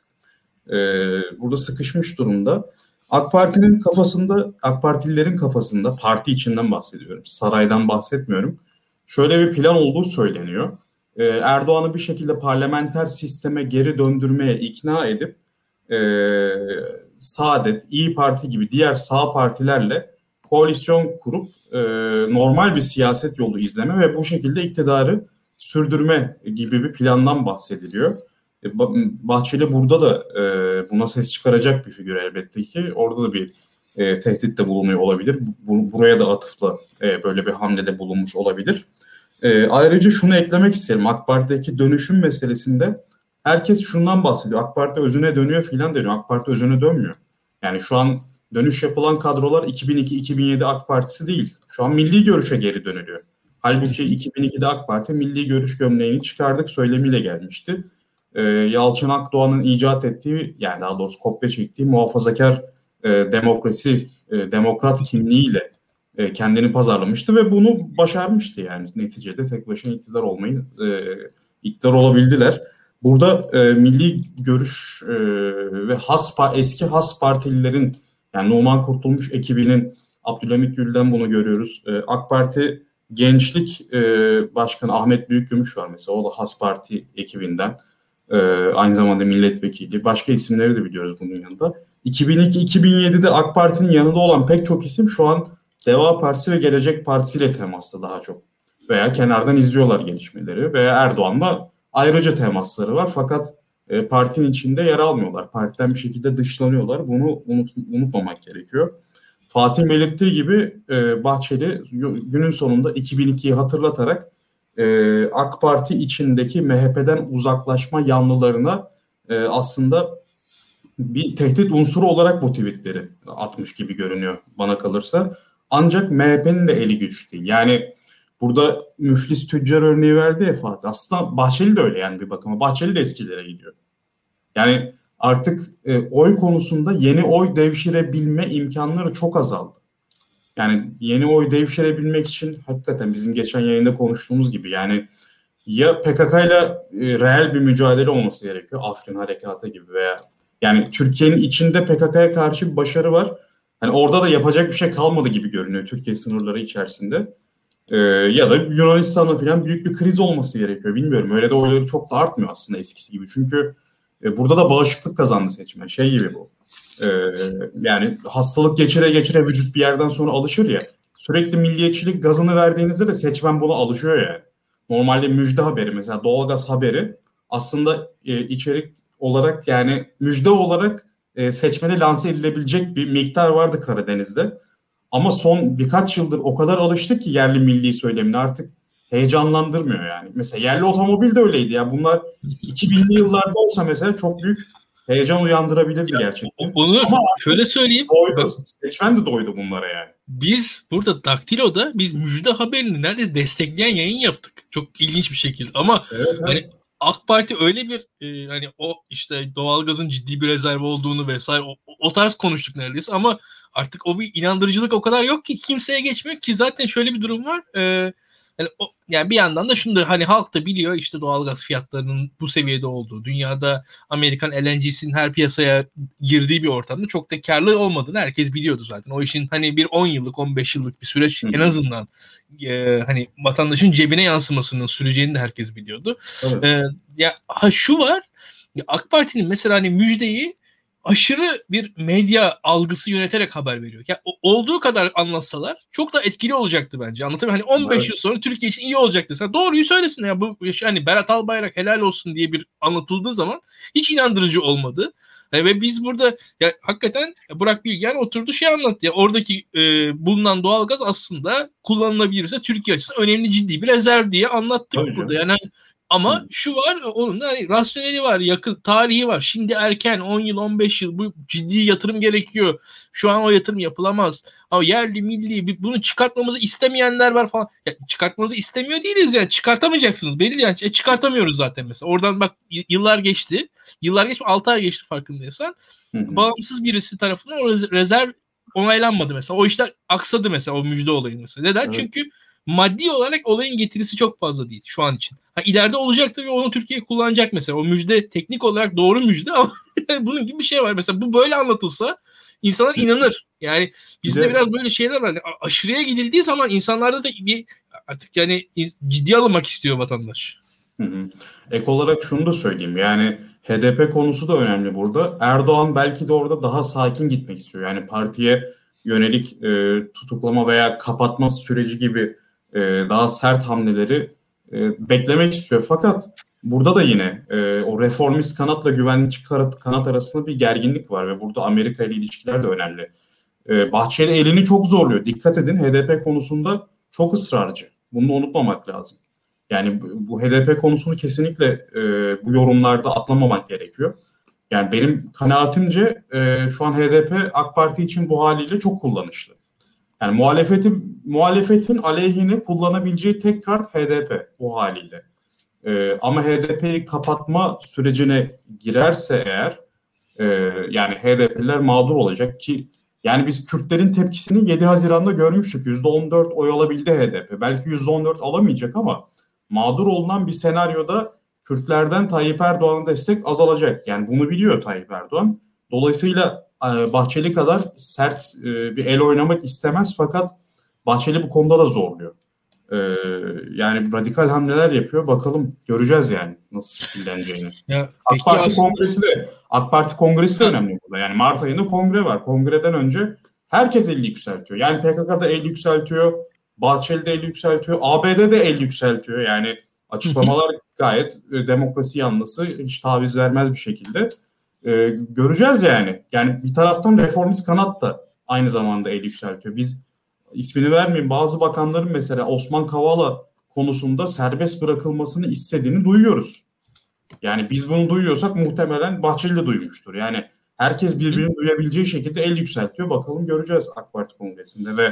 Burada sıkışmış durumda. AK Partililerin kafasında, parti içinden bahsediyorum, saraydan bahsetmiyorum. Şöyle bir plan olduğu söyleniyor. Erdoğan'ı bir şekilde parlamenter sisteme geri döndürmeye ikna edip Saadet, İYİ Parti gibi diğer sağ partilerle koalisyon kurup normal bir siyaset yolu izleme ve bu şekilde iktidarı sürdürme gibi bir plandan bahsediliyor. Bahçeli burada da buna ses çıkaracak bir figür elbette ki. Orada da bir tehdit de bulunuyor olabilir. Buraya da atıfla böyle bir hamlede bulunmuş olabilir. Ayrıca şunu eklemek isterim. AK Parti'deki dönüşüm meselesinde herkes şundan bahsediyor. AK Parti özüne dönüyor filan dönüyor. AK Parti özüne dönmüyor. Yani şu an dönüş yapılan kadrolar 2002-2007 AK Partisi değil. Şu an milli görüşe geri dönülüyor. Halbuki 2002'de AK Parti milli görüş gömleğini çıkardık söylemiyle gelmişti. Yalçın Akdoğan'ın icat ettiği, yani daha doğrusu kopya çektiği muhafazakar demokrasi, demokrat kimliğiyle kendini pazarlamıştı ve bunu başarmıştı yani. Neticede tek başına iktidar olabildiler. Burada milli görüş ve eski Has Partililerin, yani Numan Kurtulmuş ekibinin, Abdülhamit Gül'den bunu görüyoruz. AK Parti Gençlik Başkanı Ahmet Büyükgümüş var mesela, o da Has Parti ekibinden. Aynı zamanda milletvekili, başka isimleri de biliyoruz bunun yanında. 2002-2007'de AK Parti'nin yanında olan pek çok isim şu an Deva Partisi ve Gelecek Partisi ile temasta daha çok. Veya kenardan izliyorlar gelişmeleri veya Erdoğan'la ayrıca temasları var fakat partinin içinde yer almıyorlar. Partiden bir şekilde dışlanıyorlar. Bunu unutmamak gerekiyor. Fatih belirttiği gibi Bahçeli günün sonunda 2002'yi hatırlatarak AK Parti içindeki MHP'den uzaklaşma yanlılarına aslında bir tehdit unsuru olarak bu tweetleri atmış gibi görünüyor bana kalırsa. Ancak MHP'nin de eli güç değil. Yani burada müflis tüccar örneği verdi ya Fatih. Aslında Bahçeli de öyle yani bir bakıma. Bahçeli de eskilere gidiyor. Yani artık oy konusunda yeni oy devşirebilme imkanları çok azaldı. Yani yeni oy devşirebilmek için hakikaten bizim geçen yayında konuştuğumuz gibi yani ya PKK'yla reel bir mücadele olması gerekiyor. Afrin harekatı gibi veya yani Türkiye'nin içinde PKK'ya karşı bir başarı var. Hani orada da yapacak bir şey kalmadı gibi görünüyor Türkiye sınırları içerisinde. Ya da Yunanistan'da falan büyük bir kriz olması gerekiyor. Bilmiyorum, öyle de oyları çok da artmıyor aslında eskisi gibi. Çünkü burada da bağışıklık kazandı seçmen. Şey gibi bu. Yani hastalık geçire vücut bir yerden sonra alışır ya, sürekli milliyetçilik gazını verdiğinizde de seçmen buna alışıyor yani. Normalde müjde haberi mesela doğalgaz haberi aslında içerik olarak yani müjde olarak seçmene lanse edilebilecek bir miktar vardı Karadeniz'de. Ama son birkaç yıldır o kadar alıştık ki yerli milli söylemini artık heyecanlandırmıyor yani. Mesela yerli otomobil de öyleydi ya, bunlar 2000'li yıllarda olsa mesela çok büyük heyecan uyandırabilirdi gerçekten. Bunu ama şöyle söyleyeyim. Doydu. Seçmen de doydu bunlara yani. Biz burada Daktilo'da müjde haberini neredeyse destekleyen yayın yaptık. Çok ilginç bir şekilde ama evet, hani AK Parti öyle bir hani o işte doğalgazın ciddi bir rezerv olduğunu vesaire o tarz konuştuk neredeyse ama artık o bir inandırıcılık o kadar yok ki kimseye geçmiyor ki zaten şöyle bir durum var. Yani bir yandan da şunu da hani halk da biliyor işte doğalgaz fiyatlarının bu seviyede olduğu, dünyada Amerikan LNG'sinin her piyasaya girdiği bir ortamda çok da karlı olmadığını herkes biliyordu zaten. O işin hani bir 10 yıllık 15 yıllık bir süreç en azından hani vatandaşın cebine yansımasının süreceğini de herkes biliyordu. Evet. Şu var ya, AK Parti'nin mesela hani müjdeyi aşırı bir medya algısı yöneterek haber veriyor. Yani olduğu kadar anlatsalar çok da etkili olacaktı bence. Anlatabiliyor muyum? Hani 15 yıl sonra Türkiye için iyi olacaktı. Sen doğruyu söylesin ya. Bu hani Berat Albayrak helal olsun diye bir anlatıldığı zaman hiç inandırıcı olmadı. Ve biz burada ya, hakikaten Burak Bilgehan oturdu şey anlattı. Ya, oradaki bulunan doğalgaz aslında kullanılabilirse Türkiye açısından önemli, ciddi bir rezerv diye anlattık tabii burada. Yani ama şu var, onun da rasyoneli var, yakın tarihi var. Şimdi erken, 10 yıl, 15 yıl bu ciddi yatırım gerekiyor. Şu an o yatırım yapılamaz. Ama yerli, milli bunu çıkartmamızı istemeyenler var falan. Ya, çıkartmanızı istemiyor değiliz yani. Çıkartamayacaksınız belli yani. Çıkartamıyoruz zaten mesela. Oradan bak yıllar geçti. 6 ay geçti farkındaysan. Bağımsız birisi tarafından o rezerv onaylanmadı mesela. O işler aksadı mesela, o müjde olayı mesela. Neden? Evet. Çünkü maddi olarak olayın getirisi çok fazla değil şu an için. Ha, ileride olacak tabii, onu Türkiye kullanacak mesela. O müjde teknik olarak doğru müjde ama bunun gibi bir şey var. Mesela bu böyle anlatılsa insanlar inanır. Yani bizde biraz böyle şeyler var. Yani aşırıya gidildiği zaman insanlarda da bir artık yani ciddiye alınmak istiyor vatandaş. Ek olarak şunu da söyleyeyim. Yani HDP konusu da önemli burada. Erdoğan belki de orada daha sakin gitmek istiyor. Yani partiye yönelik tutuklama veya kapatma süreci gibi daha sert hamleleri beklemek istiyor. Fakat burada da yine o reformist kanatla güvenlikçi kanat arasında bir gerginlik var ve burada Amerika ile ilişkiler de önemli. Bahçeli elini çok zorluyor. Dikkat edin, HDP konusunda çok ısrarcı. Bunu unutmamak lazım. Yani bu HDP konusunu kesinlikle bu yorumlarda atlamamak gerekiyor. Yani benim kanaatimce şu an HDP AK Parti için bu haliyle çok kullanışlı. Yani muhalefetin aleyhine kullanabileceği tek kart HDP bu haliyle. Ama HDP'yi kapatma sürecine girerse eğer yani HDP'liler mağdur olacak ki yani biz Kürtlerin tepkisini 7 Haziran'da görmüştük. %14 oy alabildi HDP. Belki %14 alamayacak ama mağdur olunan bir senaryoda Kürtlerden Tayyip Erdoğan'ın destek azalacak. Yani bunu biliyor Tayyip Erdoğan. Dolayısıyla Bahçeli kadar sert bir el oynamak istemez fakat Bahçeli bu konuda da zorluyor. Yani radikal hamleler yapıyor. Bakalım göreceğiz yani nasıl şekilleneceğini. AK Parti kongresi de önemli burada. Yani Mart ayında kongre var. Kongreden önce herkes el yükseltiyor. Yani PKK'da el yükseltiyor. Bahçeli de el yükseltiyor. ABD'de el yükseltiyor. Yani açıklamalar gayet demokrasi yanlısı, hiç taviz vermez bir şekilde. Göreceğiz yani. Yani bir taraftan reformist kanat da aynı zamanda el yükseltiyor. Biz ismini vermeyeyim, bazı bakanların mesela Osman Kavala konusunda serbest bırakılmasını istediğini duyuyoruz. Yani biz bunu duyuyorsak muhtemelen Bahçeli de duymuştur. Yani herkes birbirini duyabileceği şekilde el yükseltiyor. Bakalım göreceğiz AK Parti Kongresi'nde ve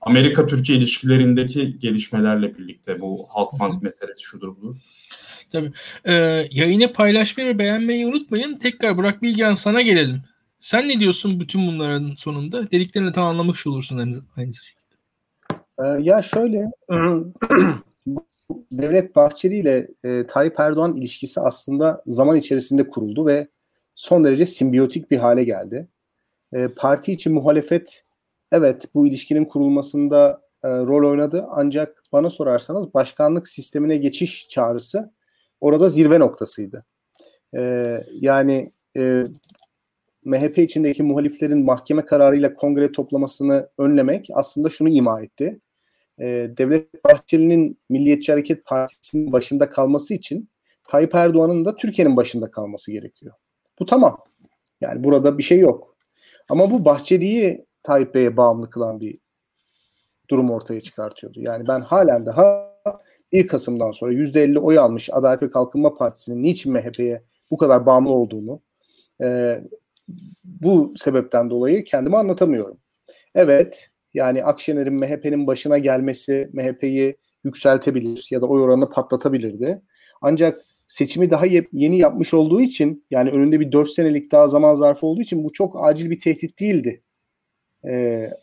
Amerika-Türkiye ilişkilerindeki gelişmelerle birlikte bu Halkbank meselesi şudur budur. Tabii. Yayını paylaşmayı ve beğenmeyi unutmayın. Tekrar Burak Bilgehan sana gelelim. Sen ne diyorsun bütün bunların sonunda? Dediklerini tam anlamış olursun aynı şekilde. Ya şöyle, Devlet Bahçeli ile Tayyip Erdoğan ilişkisi aslında zaman içerisinde kuruldu ve son derece simbiyotik bir hale geldi. Parti için muhalefet, evet, bu ilişkinin kurulmasında rol oynadı. Ancak bana sorarsanız başkanlık sistemine geçiş çağrısı orada zirve noktasıydı. Yani MHP içindeki muhaliflerin mahkeme kararıyla kongre toplamasını önlemek aslında şunu ima etti. Devlet Bahçeli'nin Milliyetçi Hareket Partisi'nin başında kalması için Tayyip Erdoğan'ın da Türkiye'nin başında kalması gerekiyor. Bu tamam. Yani burada bir şey yok. Ama bu Bahçeli'yi Tayyip Bey'e bağımlı kılan bir durum ortaya çıkartıyordu. Yani ben halen daha 1 Kasım'dan sonra %50 oy almış Adalet ve Kalkınma Partisi'nin niçin MHP'ye bu kadar bağımlı olduğunu bu sebepten dolayı kendime anlatamıyorum. Evet, yani Akşener'in MHP'nin başına gelmesi MHP'yi yükseltebilir ya da oy oranını patlatabilirdi. Ancak seçimi daha yeni yapmış olduğu için, yani önünde bir 4 senelik daha zaman zarfı olduğu için bu çok acil bir tehdit değildi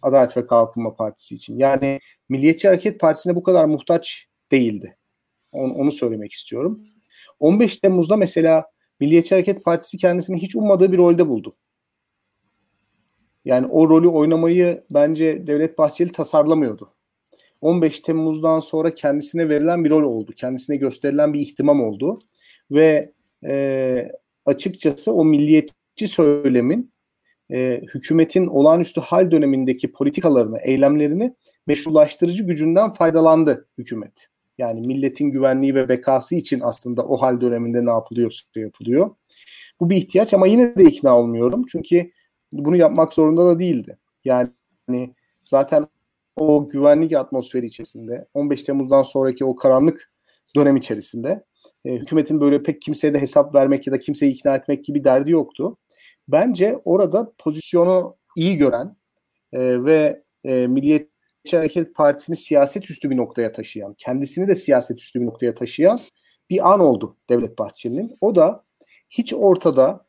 Adalet ve Kalkınma Partisi için. Yani Milliyetçi Hareket Partisi'ne bu kadar muhtaç değildi. Onu söylemek istiyorum. 15 Temmuz'da mesela Milliyetçi Hareket Partisi kendisini hiç ummadığı bir rolde buldu. Yani o rolü oynamayı bence Devlet Bahçeli tasarlamıyordu. 15 Temmuz'dan sonra kendisine verilen bir rol oldu. Kendisine gösterilen bir ihtimam oldu. Ve açıkçası o milliyetçi söylemin hükümetin olağanüstü hal dönemindeki politikalarını, eylemlerini meşrulaştırıcı gücünden faydalandı hükümet. Yani milletin güvenliği ve bekası için aslında o hal döneminde ne yapılıyorsa yapılıyor. Bu bir ihtiyaç ama yine de ikna olmuyorum. Çünkü bunu yapmak zorunda da değildi. Yani zaten o güvenlik atmosferi içerisinde, 15 Temmuz'dan sonraki o karanlık dönem içerisinde hükümetin böyle pek kimseye de hesap vermek ya da kimseyi ikna etmek gibi derdi yoktu. Bence orada pozisyonu iyi gören ve Milliyetçi Hareket Partisi'ni siyaset üstü bir noktaya taşıyan, kendisini de siyaset üstü bir noktaya taşıyan bir an oldu Devlet Bahçeli'nin. O da hiç ortada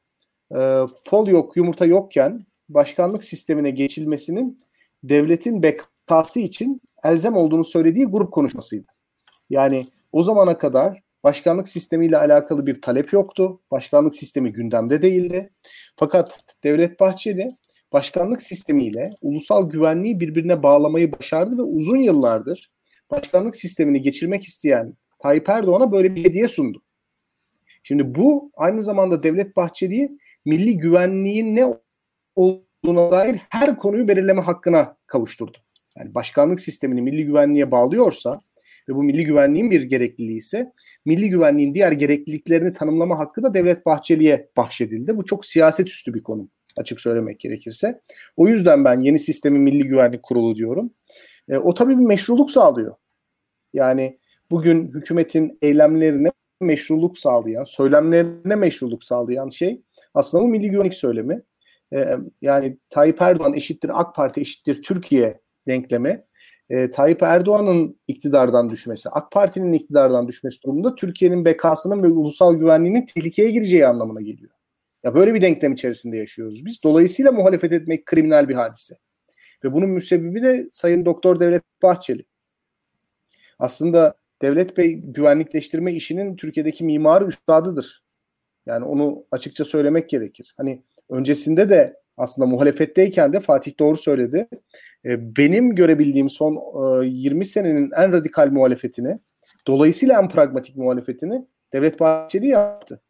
fol yok, yumurta yokken başkanlık sistemine geçilmesinin devletin bekası için elzem olduğunu söylediği grup konuşmasıydı. Yani o zamana kadar başkanlık sistemiyle alakalı bir talep yoktu. Başkanlık sistemi gündemde değildi. Fakat Devlet Bahçeli başkanlık sistemiyle ulusal güvenliği birbirine bağlamayı başardı ve uzun yıllardır başkanlık sistemini geçirmek isteyen Tayyip Erdoğan'a böyle bir hediye sundu. Şimdi bu aynı zamanda Devlet Bahçeli'yi milli güvenliğin ne olduğuna dair her konuyu belirleme hakkına kavuşturdu. Yani başkanlık sistemini milli güvenliğe bağlıyorsa ve bu milli güvenliğin bir gerekliliği ise milli güvenliğin diğer gerekliliklerini tanımlama hakkı da Devlet Bahçeli'ye bahşedildi. Bu çok siyaset üstü bir konu, açık söylemek gerekirse. O yüzden ben yeni sistemin Milli Güvenlik Kurulu diyorum. O tabii bir meşruluk sağlıyor. Yani bugün hükümetin eylemlerine meşruluk sağlayan, söylemlerine meşruluk sağlayan şey aslında bu milli güvenlik söylemi. Yani Tayyip Erdoğan eşittir AK Parti eşittir Türkiye denklemi. Tayyip Erdoğan'ın iktidardan düşmesi, AK Parti'nin iktidardan düşmesi durumunda Türkiye'nin bekasının ve ulusal güvenliğinin tehlikeye gireceği anlamına geliyor. Ya böyle bir denklem içerisinde yaşıyoruz biz. Dolayısıyla muhalefet etmek kriminal bir hadise. Ve bunun müsebbibi de Sayın Doktor Devlet Bahçeli. Aslında Devlet Bey güvenlikleştirme işinin Türkiye'deki mimarı üstadıdır. Yani onu açıkça söylemek gerekir. Hani öncesinde de aslında muhalefetteyken de Fatih doğru söyledi. Benim görebildiğim son 20 senenin en radikal muhalefetini, dolayısıyla en pragmatik muhalefetini Devlet Bahçeli yaptı.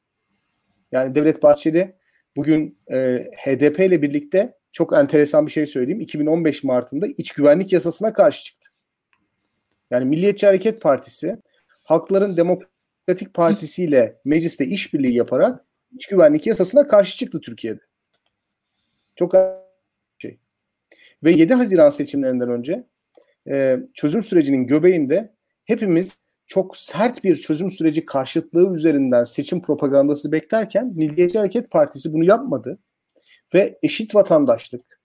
Yani Devlet Bahçeli bugün HDP ile birlikte çok enteresan bir şey söyleyeyim. 2015 Mart'ında iç güvenlik yasasına karşı çıktı. Yani Milliyetçi Hareket Partisi Halkların Demokratik Partisi ile mecliste işbirliği yaparak iç güvenlik yasasına karşı çıktı Türkiye'de. Çok şey. Ve 7 Haziran seçimlerinden önce çözüm sürecinin göbeğinde hepimiz çok sert bir çözüm süreci karşıtlığı üzerinden seçim propagandası beklerken Milliyetçi Hareket Partisi bunu yapmadı ve eşit vatandaşlık,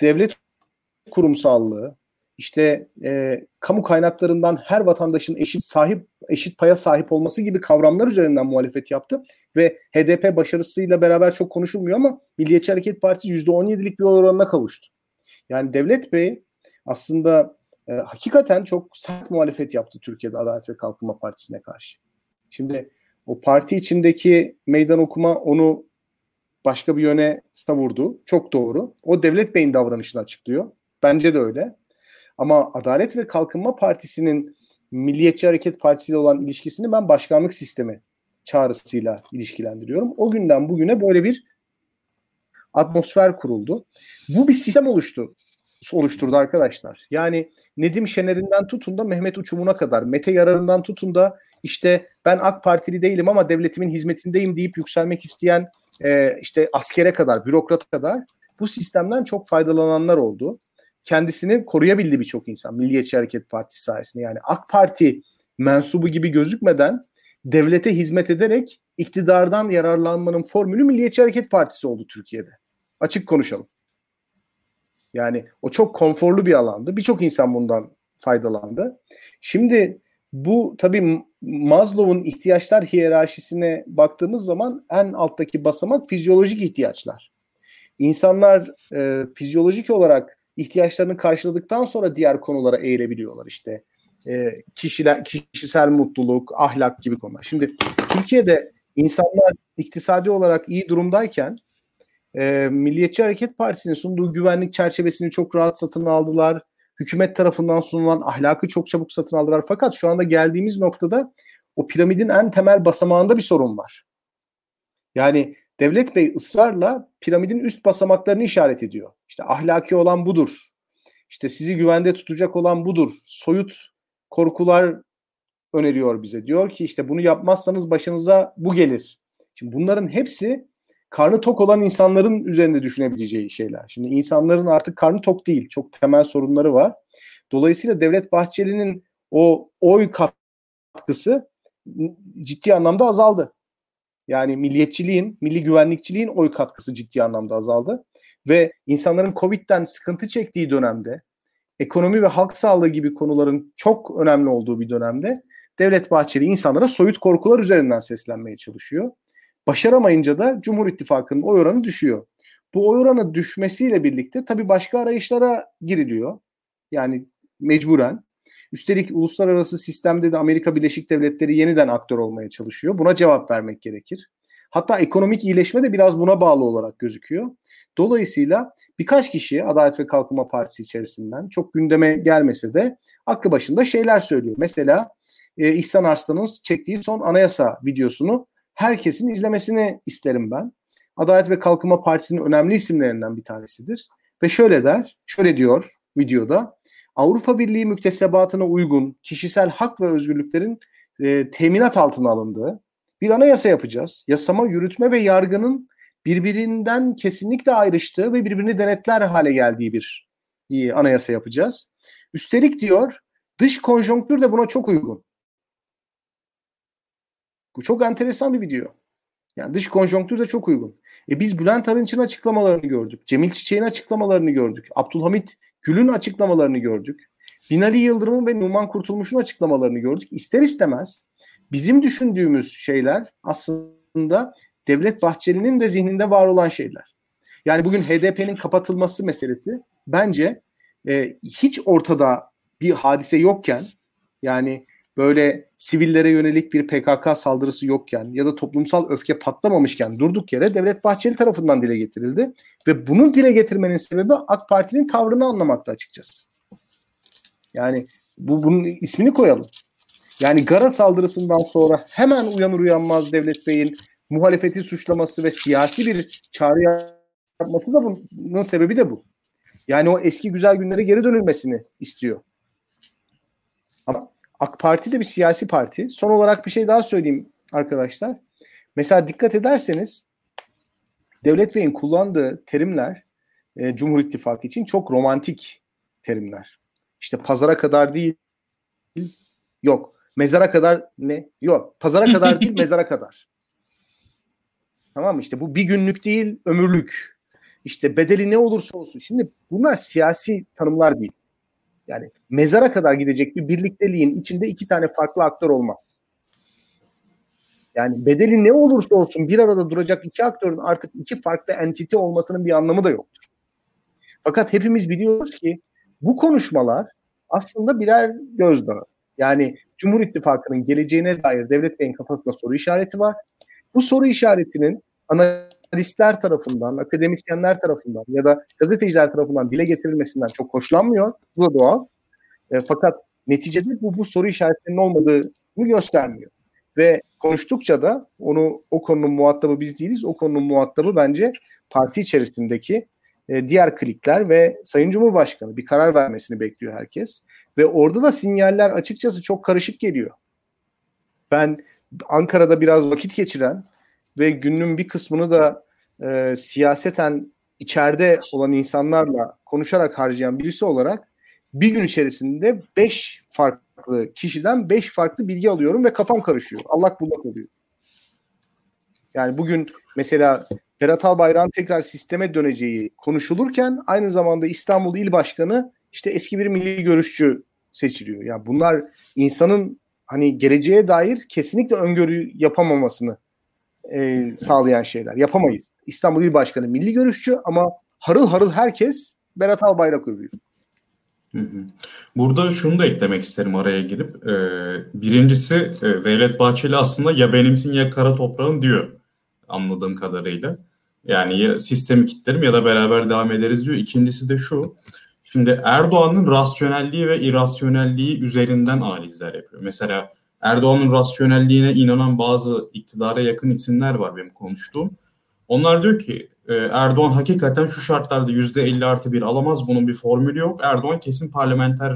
devlet kurumsallığı, işte kamu kaynaklarından her vatandaşın eşit paya sahip olması gibi kavramlar üzerinden muhalefet yaptı ve HDP başarısıyla beraber çok konuşulmuyor ama Milliyetçi Hareket Partisi %17'lik bir oranına kavuştu. Yani Devlet Bey aslında hakikaten çok sert muhalefet yaptı Türkiye'de Adalet ve Kalkınma Partisi'ne karşı. Şimdi o parti içindeki meydan okuma onu başka bir yöne savurdu. Çok doğru. O Devlet Bey'in davranışını açıklıyor. Bence de öyle. Ama Adalet ve Kalkınma Partisi'nin Milliyetçi Hareket Partisi ile olan ilişkisini ben başkanlık sistemi çağrısıyla ilişkilendiriyorum. O günden bugüne böyle bir atmosfer kuruldu. Bu bir sistem oluşturdu arkadaşlar. Yani Nedim Şener'inden tutun da Mehmet Uçum'una kadar, Mete Yarar'ından tutun da işte ben AK Partili değilim ama devletimin hizmetindeyim deyip yükselmek isteyen işte askere kadar, bürokrata kadar bu sistemden çok faydalananlar oldu. Kendisini koruyabildi birçok insan Milliyetçi Hareket Partisi sayesinde. Yani AK Parti mensubu gibi gözükmeden devlete hizmet ederek iktidardan yararlanmanın formülü Milliyetçi Hareket Partisi oldu Türkiye'de. Açık konuşalım. Yani o çok konforlu bir alandı. Birçok insan bundan faydalandı. Şimdi bu tabii Maslow'un ihtiyaçlar hiyerarşisine baktığımız zaman en alttaki basamak fizyolojik ihtiyaçlar. İnsanlar fizyolojik olarak ihtiyaçlarını karşıladıktan sonra diğer konulara eğilebiliyorlar işte. Kişisel mutluluk, ahlak gibi konular. Şimdi Türkiye'de insanlar iktisadi olarak iyi durumdayken Milliyetçi Hareket Partisi'nin sunduğu güvenlik çerçevesini çok rahat satın aldılar. Hükümet tarafından sunulan ahlakı çok çabuk satın aldılar. Fakat şu anda geldiğimiz noktada o piramidin en temel basamağında bir sorun var. Yani Devlet Bey ısrarla piramidin üst basamaklarını işaret ediyor. İşte ahlaki olan budur. İşte sizi güvende tutacak olan budur. Soyut korkular öneriyor bize. Diyor ki işte bunu yapmazsanız başınıza bu gelir. Şimdi bunların hepsi karnı tok olan insanların üzerinde düşünebileceği şeyler. Şimdi insanların artık karnı tok değil. Çok temel sorunları var. Dolayısıyla Devlet Bahçeli'nin o oy katkısı ciddi anlamda azaldı. Yani milliyetçiliğin, milli güvenlikçiliğin oy katkısı ciddi anlamda azaldı. Ve insanların Covid'den sıkıntı çektiği dönemde, ekonomi ve halk sağlığı gibi konuların çok önemli olduğu bir dönemde Devlet Bahçeli insanlara soyut korkular üzerinden seslenmeye çalışıyor. Başaramayınca da Cumhur İttifakı'nın oy oranı düşüyor. Bu oy oranı düşmesiyle birlikte tabii başka arayışlara giriliyor. Yani mecburen. Üstelik uluslararası sistemde de Amerika Birleşik Devletleri yeniden aktör olmaya çalışıyor. Buna cevap vermek gerekir. Hatta ekonomik iyileşme de biraz buna bağlı olarak gözüküyor. Dolayısıyla birkaç kişi Adalet ve Kalkınma Partisi içerisinden çok gündeme gelmese de aklı başında şeyler söylüyor. Mesela İhsan Arslan'ın çektiği son anayasa videosunu herkesin izlemesini isterim ben. Adalet ve Kalkınma Partisi'nin önemli isimlerinden bir tanesidir. Ve şöyle diyor videoda: Avrupa Birliği müktesebatına uygun kişisel hak ve özgürlüklerin teminat altına alındığı bir anayasa yapacağız. Yasama, yürütme ve yargının birbirinden kesinlikle ayrıştığı ve birbirini denetler hale geldiği bir anayasa yapacağız. Üstelik diyor, dış konjonktür de buna çok uygun. Bu çok enteresan bir video. Yani dış konjonktür de çok uygun. Biz Bülent Arınç'ın açıklamalarını gördük. Cemil Çiçek'in açıklamalarını gördük. Abdülhamit Gül'ün açıklamalarını gördük. Binali Yıldırım'ın ve Numan Kurtulmuş'un açıklamalarını gördük. İster istemez bizim düşündüğümüz şeyler aslında Devlet Bahçeli'nin de zihninde var olan şeyler. Yani bugün HDP'nin kapatılması meselesi bence hiç ortada bir hadise yokken, yani böyle sivillere yönelik bir PKK saldırısı yokken ya da toplumsal öfke patlamamışken durduk yere Devlet Bahçeli tarafından dile getirildi. Ve bunu dile getirmenin sebebi AK Parti'nin tavrını anlamakta açıkçası. Yani bunun ismini koyalım. Yani Gara saldırısından sonra hemen uyanır uyanmaz Devlet Bey'in muhalefeti suçlaması ve siyasi bir çağrı yapması da bunun sebebi de bu. Yani o eski güzel günlere geri dönülmesini istiyor. Ama AK Parti de bir siyasi parti. Son olarak bir şey daha söyleyeyim arkadaşlar. Mesela dikkat ederseniz Devlet Bey'in kullandığı terimler Cumhur İttifakı için çok romantik terimler. İşte pazara kadar değil, yok. Mezara kadar ne? Yok. Pazara kadar değil, mezara kadar. Tamam mı? İşte bu bir günlük değil, ömürlük. İşte bedeli ne olursa olsun. Şimdi bunlar siyasi tanımlar değil. Yani mezara kadar gidecek bir birlikteliğin içinde iki tane farklı aktör olmaz. Yani bedeli ne olursa olsun bir arada duracak iki aktörün artık iki farklı entiti olmasının bir anlamı da yoktur. Fakat hepimiz biliyoruz ki bu konuşmalar aslında birer gözdağı. Yani Cumhur İttifakı'nın geleceğine dair Devlet Bey'in kafasında soru işareti var. Bu soru işaretinin analistler tarafından, akademisyenler tarafından ya da gazeteciler tarafından dile getirilmesinden çok hoşlanmıyor. Bu da doğal. Fakat neticede bu soru işaretlerinin olmadığını göstermiyor. Ve konuştukça da o konunun muhatabı biz değiliz. O konunun muhatabı bence parti içerisindeki diğer klikler ve Sayın Cumhurbaşkanı. Bir karar vermesini bekliyor herkes. Ve orada da sinyaller açıkçası çok karışık geliyor. Ben Ankara'da biraz vakit geçiren ve günün bir kısmını da siyaseten içeride olan insanlarla konuşarak harcayan birisi olarak bir gün içerisinde 5 farklı kişiden 5 farklı bilgi alıyorum ve kafam karışıyor. Allak bullak oluyor. Yani bugün mesela Berat Albayrak'ın tekrar sisteme döneceği konuşulurken aynı zamanda İstanbul İl Başkanı işte eski bir milli görüşçü seçiliyor. Yani bunlar insanın hani geleceğe dair kesinlikle öngörü yapamamasını sağlayan şeyler. Yapamayız. İstanbul İl Başkanı milli görüşçü ama harıl harıl herkes Berat Albayrak övüyor. Burada şunu da eklemek isterim araya girip. Birincisi Devlet Bahçeli aslında ya benimsin ya kara toprağın diyor anladığım kadarıyla. Yani ya sistemi kilitlerim ya da beraber devam ederiz diyor. İkincisi de şu. Şimdi Erdoğan'ın rasyonelliği ve irasyonelliği üzerinden analizler yapıyor. Mesela Erdoğan'ın rasyonelliğine inanan bazı iktidara yakın isimler var benim konuştuğum. Onlar diyor ki Erdoğan hakikaten şu şartlarda %50+1 alamaz. Bunun bir formülü yok. Erdoğan kesin parlamenter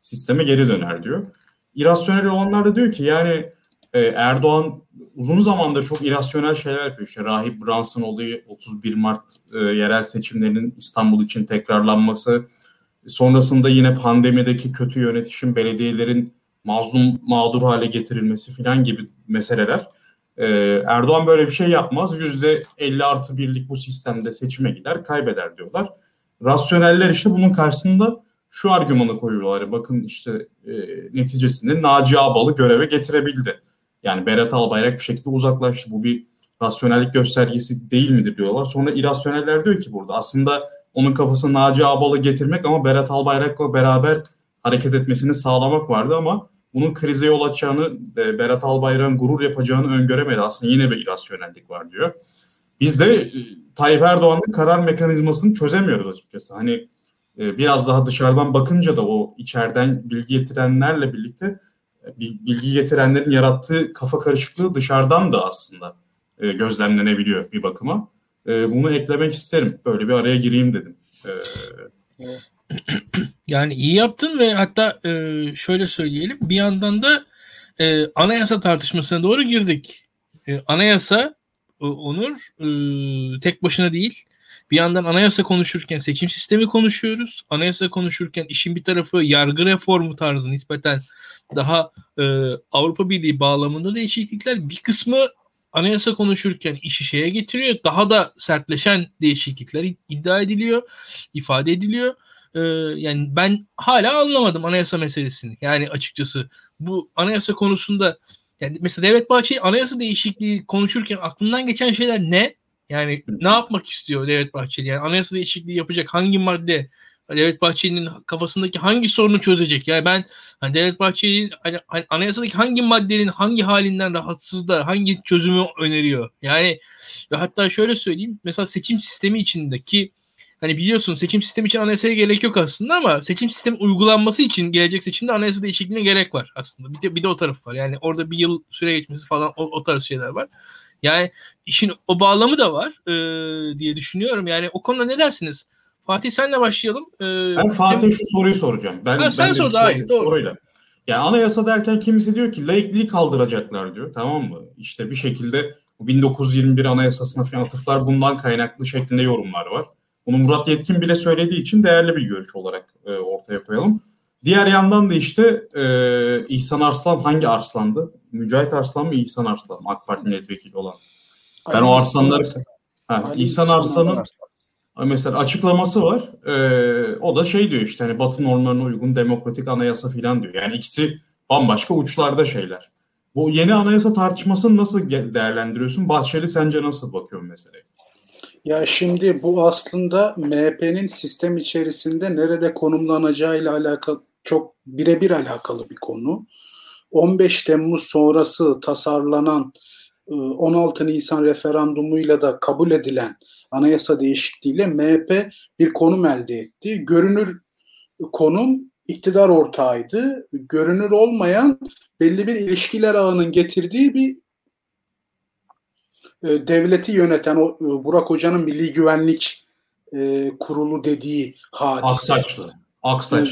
sisteme geri döner diyor. İrasyonel olanlar da diyor ki yani Erdoğan uzun zamandır çok irrasyonel şeyler yapıyor. İşte Rahip Brunson olayı, 31 Mart yerel seçimlerinin İstanbul için tekrarlanması, sonrasında yine pandemideki kötü yönetişim, belediyelerin mazlum mağdur hale getirilmesi filan gibi meseleler. Erdoğan böyle bir şey yapmaz. %50+1'lik bu sistemde seçime gider, kaybeder diyorlar. Rasyoneller işte bunun karşısında şu argümanı koyuyorlar. Bakın işte neticesinde Naci Ağbal'ı göreve getirebildi. Yani Berat Albayrak bir şekilde uzaklaştı. Bu bir rasyonellik göstergesi değil midir diyorlar. Sonra irasyoneller diyor ki burada aslında onun kafasına Naci Ağbal'ı getirmek ama Berat Albayrak'la beraber hareket etmesini sağlamak vardı ama bunun krize yol açacağını, Berat Albayrak'ın gurur yapacağını öngöremedi. Aslında yine bir irasyonellik var diyor. Biz de Tayyip Erdoğan'ın karar mekanizmasını çözemiyoruz açıkçası. Hani biraz daha dışarıdan bakınca da o içeriden bilgi getirenlerle birlikte bilgi getirenlerin yarattığı kafa karışıklığı dışarıdan da aslında gözlemlenebiliyor bir bakıma. Bunu eklemek isterim. Böyle bir araya gireyim dedim. Yani iyi yaptın ve hatta şöyle söyleyelim. Bir yandan da anayasa tartışmasına doğru girdik. Anayasa, Onur, tek başına değil. Bir yandan anayasa konuşurken seçim sistemi konuşuyoruz. Anayasa konuşurken işin bir tarafı yargı reformu tarzı nispeten daha Avrupa Birliği bağlamında değişiklikler. Bir kısmı anayasa konuşurken işi şeye getiriyor. Daha da sertleşen değişiklikler iddia ediliyor, ifade ediliyor. Yani ben hala anlamadım anayasa meselesini. Yani açıkçası bu anayasa konusunda yani mesela Devlet Bahçeli anayasa değişikliği konuşurken aklından geçen şeyler ne? Yani ne yapmak istiyor Devlet Bahçeli? Yani anayasa değişikliği yapacak hangi madde? Devlet Bahçeli'nin kafasındaki hangi sorunu çözecek? Yani ben hani Devlet Bahçeli hani anayasadaki hangi maddenin hangi halinden rahatsız da hangi çözümü öneriyor? Yani ve hatta şöyle söyleyeyim. Mesela seçim sistemi içindeki hani biliyorsun seçim sistemi için anayasaya gerek yok aslında ama seçim sistemi uygulanması için gelecek seçimde anayasa değişikliğine gerek var aslında. Bir de o taraf var. Yani orada bir yıl süre geçmesi falan o tarz şeyler var. Yani işin o bağlamı da var diye düşünüyorum. Yani o konuda ne dersiniz? Fatih senle başlayalım. Ben Fatih'e şu soruyu soracağım. Sen sor daha iyi. Soruyla. Yani anayasa derken kimisi diyor ki laikliği kaldıracaklar diyor. Tamam mı? İşte bir şekilde 1921 anayasasına falan atıflar bundan kaynaklı şeklinde yorumlar var. Bunu Murat Yetkin bile söylediği için değerli bir görüş olarak ortaya koyalım. Diğer yandan da işte İhsan Arslan hangi Arslan'dı? Mücahit Arslan mı İhsan Arslan mı? AK Parti milletvekili olan. Ben o Arslanları... İhsan Arslan'ın mesela açıklaması var. O da şey diyor işte hani Batı normlarına uygun demokratik anayasa filan diyor. Yani ikisi bambaşka uçlarda şeyler. Bu yeni anayasa tartışmasını nasıl değerlendiriyorsun? Bahçeli sence nasıl bakıyor meseleye? Ya şimdi bu aslında MHP'nin sistem içerisinde nerede konumlanacağıyla alakalı çok birebir alakalı bir konu. 15 Temmuz sonrası tasarlanan 16 Nisan referandumuyla da kabul edilen anayasa değişikliğiyle MHP bir konum elde etti. Görünür konum iktidar ortağıydı. Görünür olmayan belli bir ilişkiler ağının getirdiği bir devleti yöneten o Burak Hoca'nın Milli Güvenlik Kurulu dediği hadise. Aksaçlı.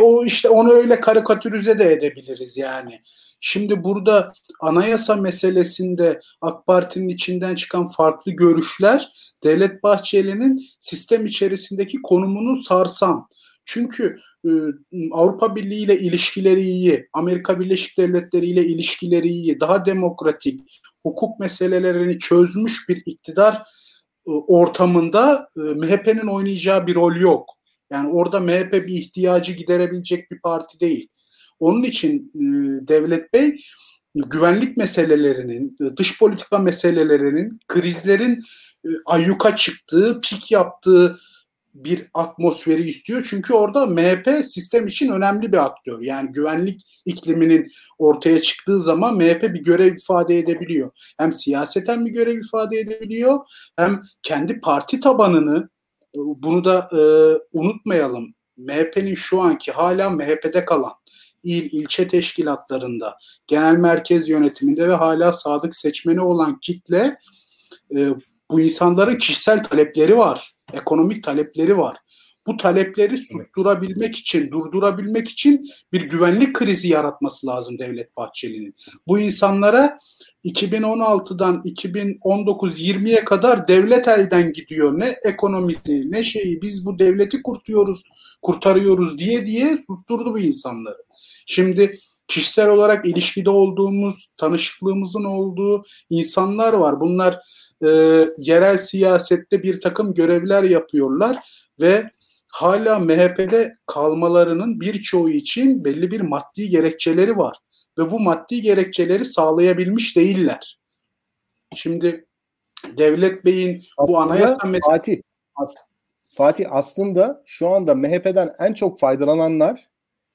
O işte onu öyle karikatürize de edebiliriz yani. Şimdi burada anayasa meselesinde AK Parti'nin içinden çıkan farklı görüşler Devlet Bahçeli'nin sistem içerisindeki konumunu sarsan. Çünkü Avrupa Birliği ile ilişkileri iyi, Amerika Birleşik Devletleri ile ilişkileri iyi, daha demokratik, hukuk meselelerini çözmüş bir iktidar ortamında MHP'nin oynayacağı bir rol yok. Yani orada MHP bir ihtiyacı giderebilecek bir parti değil. Onun için Devlet Bey güvenlik meselelerinin, dış politika meselelerinin, krizlerin ayyuka çıktığı, pik yaptığı bir atmosferi istiyor. Çünkü orada MHP sistem için önemli bir aktör. Yani güvenlik ikliminin ortaya çıktığı zaman MHP bir görev ifade edebiliyor. Hem siyaseten bir görev ifade edebiliyor, hem kendi parti tabanını, bunu da unutmayalım. MHP'nin şu anki hala MHP'de kalan il, ilçe teşkilatlarında, genel merkez yönetiminde ve hala sadık seçmeni olan kitle, bu insanların kişisel talepleri var. Ekonomik talepleri var. bu talepleri susturabilmek için, durdurabilmek için bir güvenlik krizi yaratması lazım Devlet Bahçeli'nin. Bu insanlara 2016'dan 2019-20'ye kadar devlet elden gidiyor. Ne ekonomisi, ne şeyi, biz bu devleti kurtarıyoruz diye susturdu bu insanları. Şimdi kişisel olarak ilişkide olduğumuz, tanışıklığımızın olduğu insanlar var. Bunlar yerel siyasette bir takım görevler yapıyorlar ve hala MHP'de kalmalarının birçoğu için belli bir maddi gerekçeleri var. Ve bu maddi gerekçeleri sağlayabilmiş değiller. Şimdi Devlet Bey'in aslında, bu anayasa meselesi... Fatih aslında şu anda MHP'den en çok faydalananlar,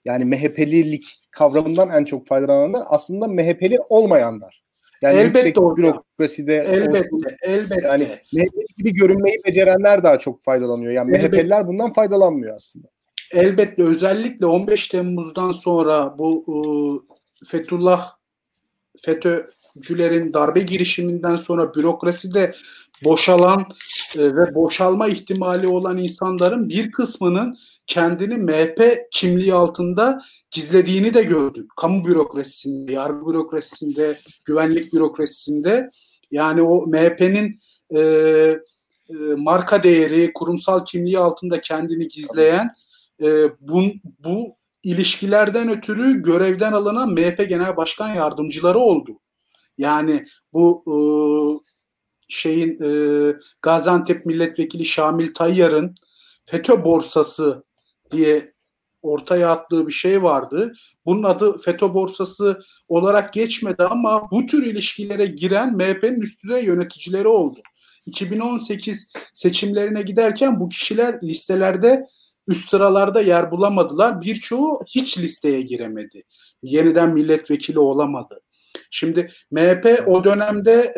yani MHP'lilik kavramından en çok faydalananlar aslında MHP'li olmayanlar. Yani elbette yüksek bürokraside... Elbette. Yani MHP'li gibi görünmeyi becerenler daha çok faydalanıyor. Yani MHP'liler bundan faydalanmıyor aslında. Elbette. Özellikle 15 Temmuz'dan sonra bu FETÖ'cülerin darbe girişiminden sonra bürokraside boşalan ve boşalma ihtimali olan insanların bir kısmının kendini MHP kimliği altında gizlediğini de gördük. Kamu bürokrasisinde, yargı bürokrasisinde, güvenlik bürokrasisinde, yani o MHP'nin marka değeri, kurumsal kimliği altında kendini gizleyen bu ilişkilerden ötürü görevden alınan MHP Genel Başkan Yardımcıları oldu. Yani bu Gaziantep Milletvekili Şamil Tayyar'ın FETÖ borsası diye ortaya attığı bir şey vardı. Bunun adı FETÖ borsası olarak geçmedi ama bu tür ilişkilere giren MHP'nin üst düzey yöneticileri oldu. 2018 seçimlerine giderken bu kişiler listelerde üst sıralarda yer bulamadılar. Birçoğu hiç listeye giremedi. Yeniden milletvekili olamadı. Şimdi MHP o dönemde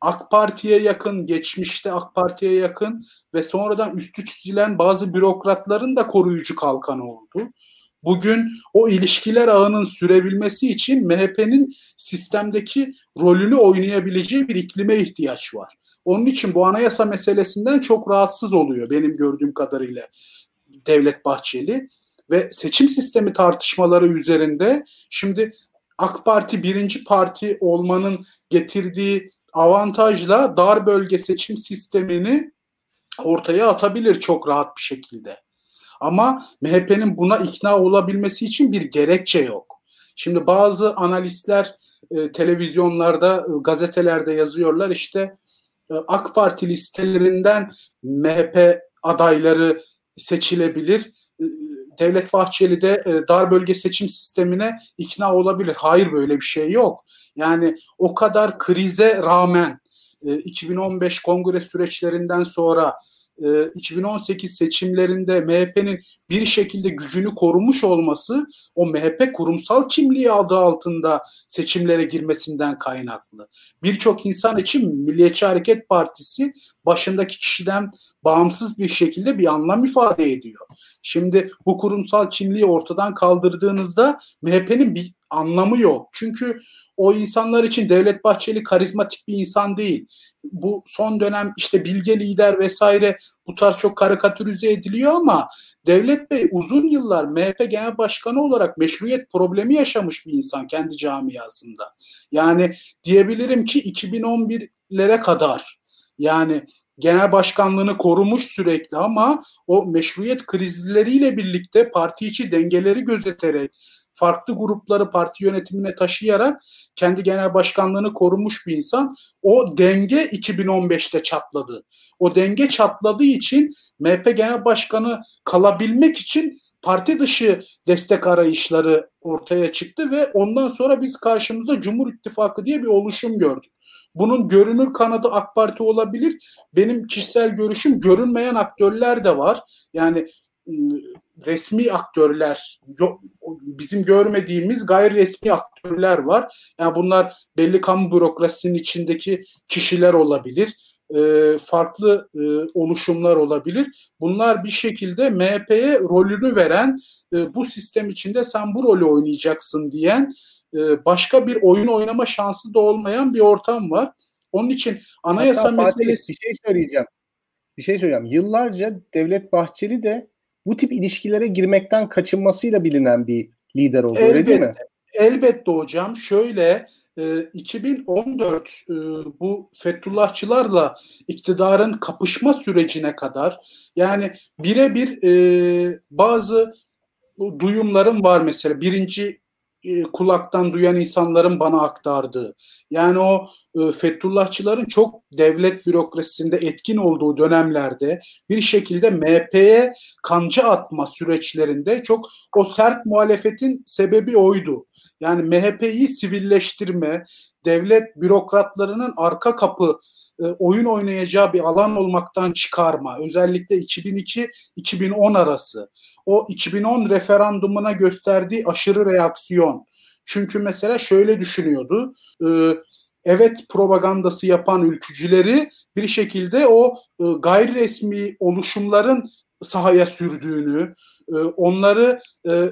AK Parti'ye yakın, geçmişte AK Parti'ye yakın ve sonradan üstü çizilen bazı bürokratların da koruyucu kalkanı oldu. Bugün o ilişkiler ağının sürebilmesi için MHP'nin sistemdeki rolünü oynayabileceği bir iklime ihtiyaç var. Onun için bu anayasa meselesinden çok rahatsız oluyor benim gördüğüm kadarıyla Devlet Bahçeli ve seçim sistemi tartışmaları üzerinde. Şimdi AK Parti birinci parti olmanın getirdiği avantajla dar bölge seçim sistemini ortaya atabilir çok rahat bir şekilde. Ama MHP'nin buna ikna olabilmesi için bir gerekçe yok. Şimdi bazı analistler televizyonlarda, gazetelerde yazıyorlar işte AK Parti listelerinden MHP adayları seçilebilir. Devlet Bahçeli de dar bölge seçim sistemine ikna olabilir. Hayır, böyle bir şey yok. Yani o kadar krize rağmen 2015 kongre süreçlerinden sonra 2018 seçimlerinde MHP'nin bir şekilde gücünü korumuş olması o MHP kurumsal kimliği adı altında seçimlere girmesinden kaynaklı. Birçok insan için Milliyetçi Hareket Partisi başındaki kişiden bağımsız bir şekilde bir anlam ifade ediyor. Şimdi bu kurumsal kimliği ortadan kaldırdığınızda MHP'nin bir anlamı yok. Çünkü o insanlar için Devlet Bahçeli karizmatik bir insan değil. Bu son dönem işte bilge lider vesaire bu tarz çok karikatürize ediliyor ama Devlet Bey uzun yıllar MHP Genel Başkanı olarak meşruiyet problemi yaşamış bir insan kendi camiasında. Yani diyebilirim ki 2011'lere kadar yani genel başkanlığını korumuş sürekli ama o meşruiyet krizleriyle birlikte parti içi dengeleri gözeterek farklı grupları parti yönetimine taşıyarak kendi genel başkanlığını korumuş bir insan. O denge 2015'te çatladı. O denge çatladığı için MHP Genel Başkanı kalabilmek için parti dışı destek arayışları ortaya çıktı ve ondan sonra biz karşımıza Cumhur İttifakı diye bir oluşum gördük. Bunun görünür kanadı AK Parti olabilir. Benim kişisel görüşüm görünmeyen aktörler de var. Yani resmi aktörler, bizim görmediğimiz gayri resmi aktörler var. Yani bunlar belli kamu bürokrasisinin içindeki kişiler olabilir, farklı oluşumlar olabilir. Bunlar bir şekilde MHP'ye rolünü veren, bu sistem içinde sen bu rolü oynayacaksın diyen, başka bir oyun oynama şansı da olmayan bir ortam var. Onun için anayasa meselesi... Bir şey söyleyeceğim. bir şey söyleyeceğim. Yıllarca Devlet Bahçeli de bu tip ilişkilere girmekten kaçınmasıyla bilinen bir lider oldu, öyle değil mi? Elbette hocam. Şöyle 2014 bu Fethullahçılarla iktidarın kapışma sürecine kadar, yani birebir bazı duyumlarım var mesela. Birinci kulaktan duyan insanların bana aktardığı. Yani o Fethullahçıların çok devlet bürokrasisinde etkin olduğu dönemlerde bir şekilde MHP'ye kanca atma süreçlerinde çok o sert muhalefetin sebebi oydu. Yani MHP'yi sivilleştirme, devlet bürokratlarının arka kapı oyun oynayacağı bir alan olmaktan çıkarma. Özellikle 2002-2010 arası. O 2010 referandumuna gösterdiği aşırı reaksiyon. Çünkü mesela şöyle düşünüyordu. Evet propagandası yapan ülkücüleri bir şekilde o gayri resmi oluşumların sahaya sürdüğünü, onları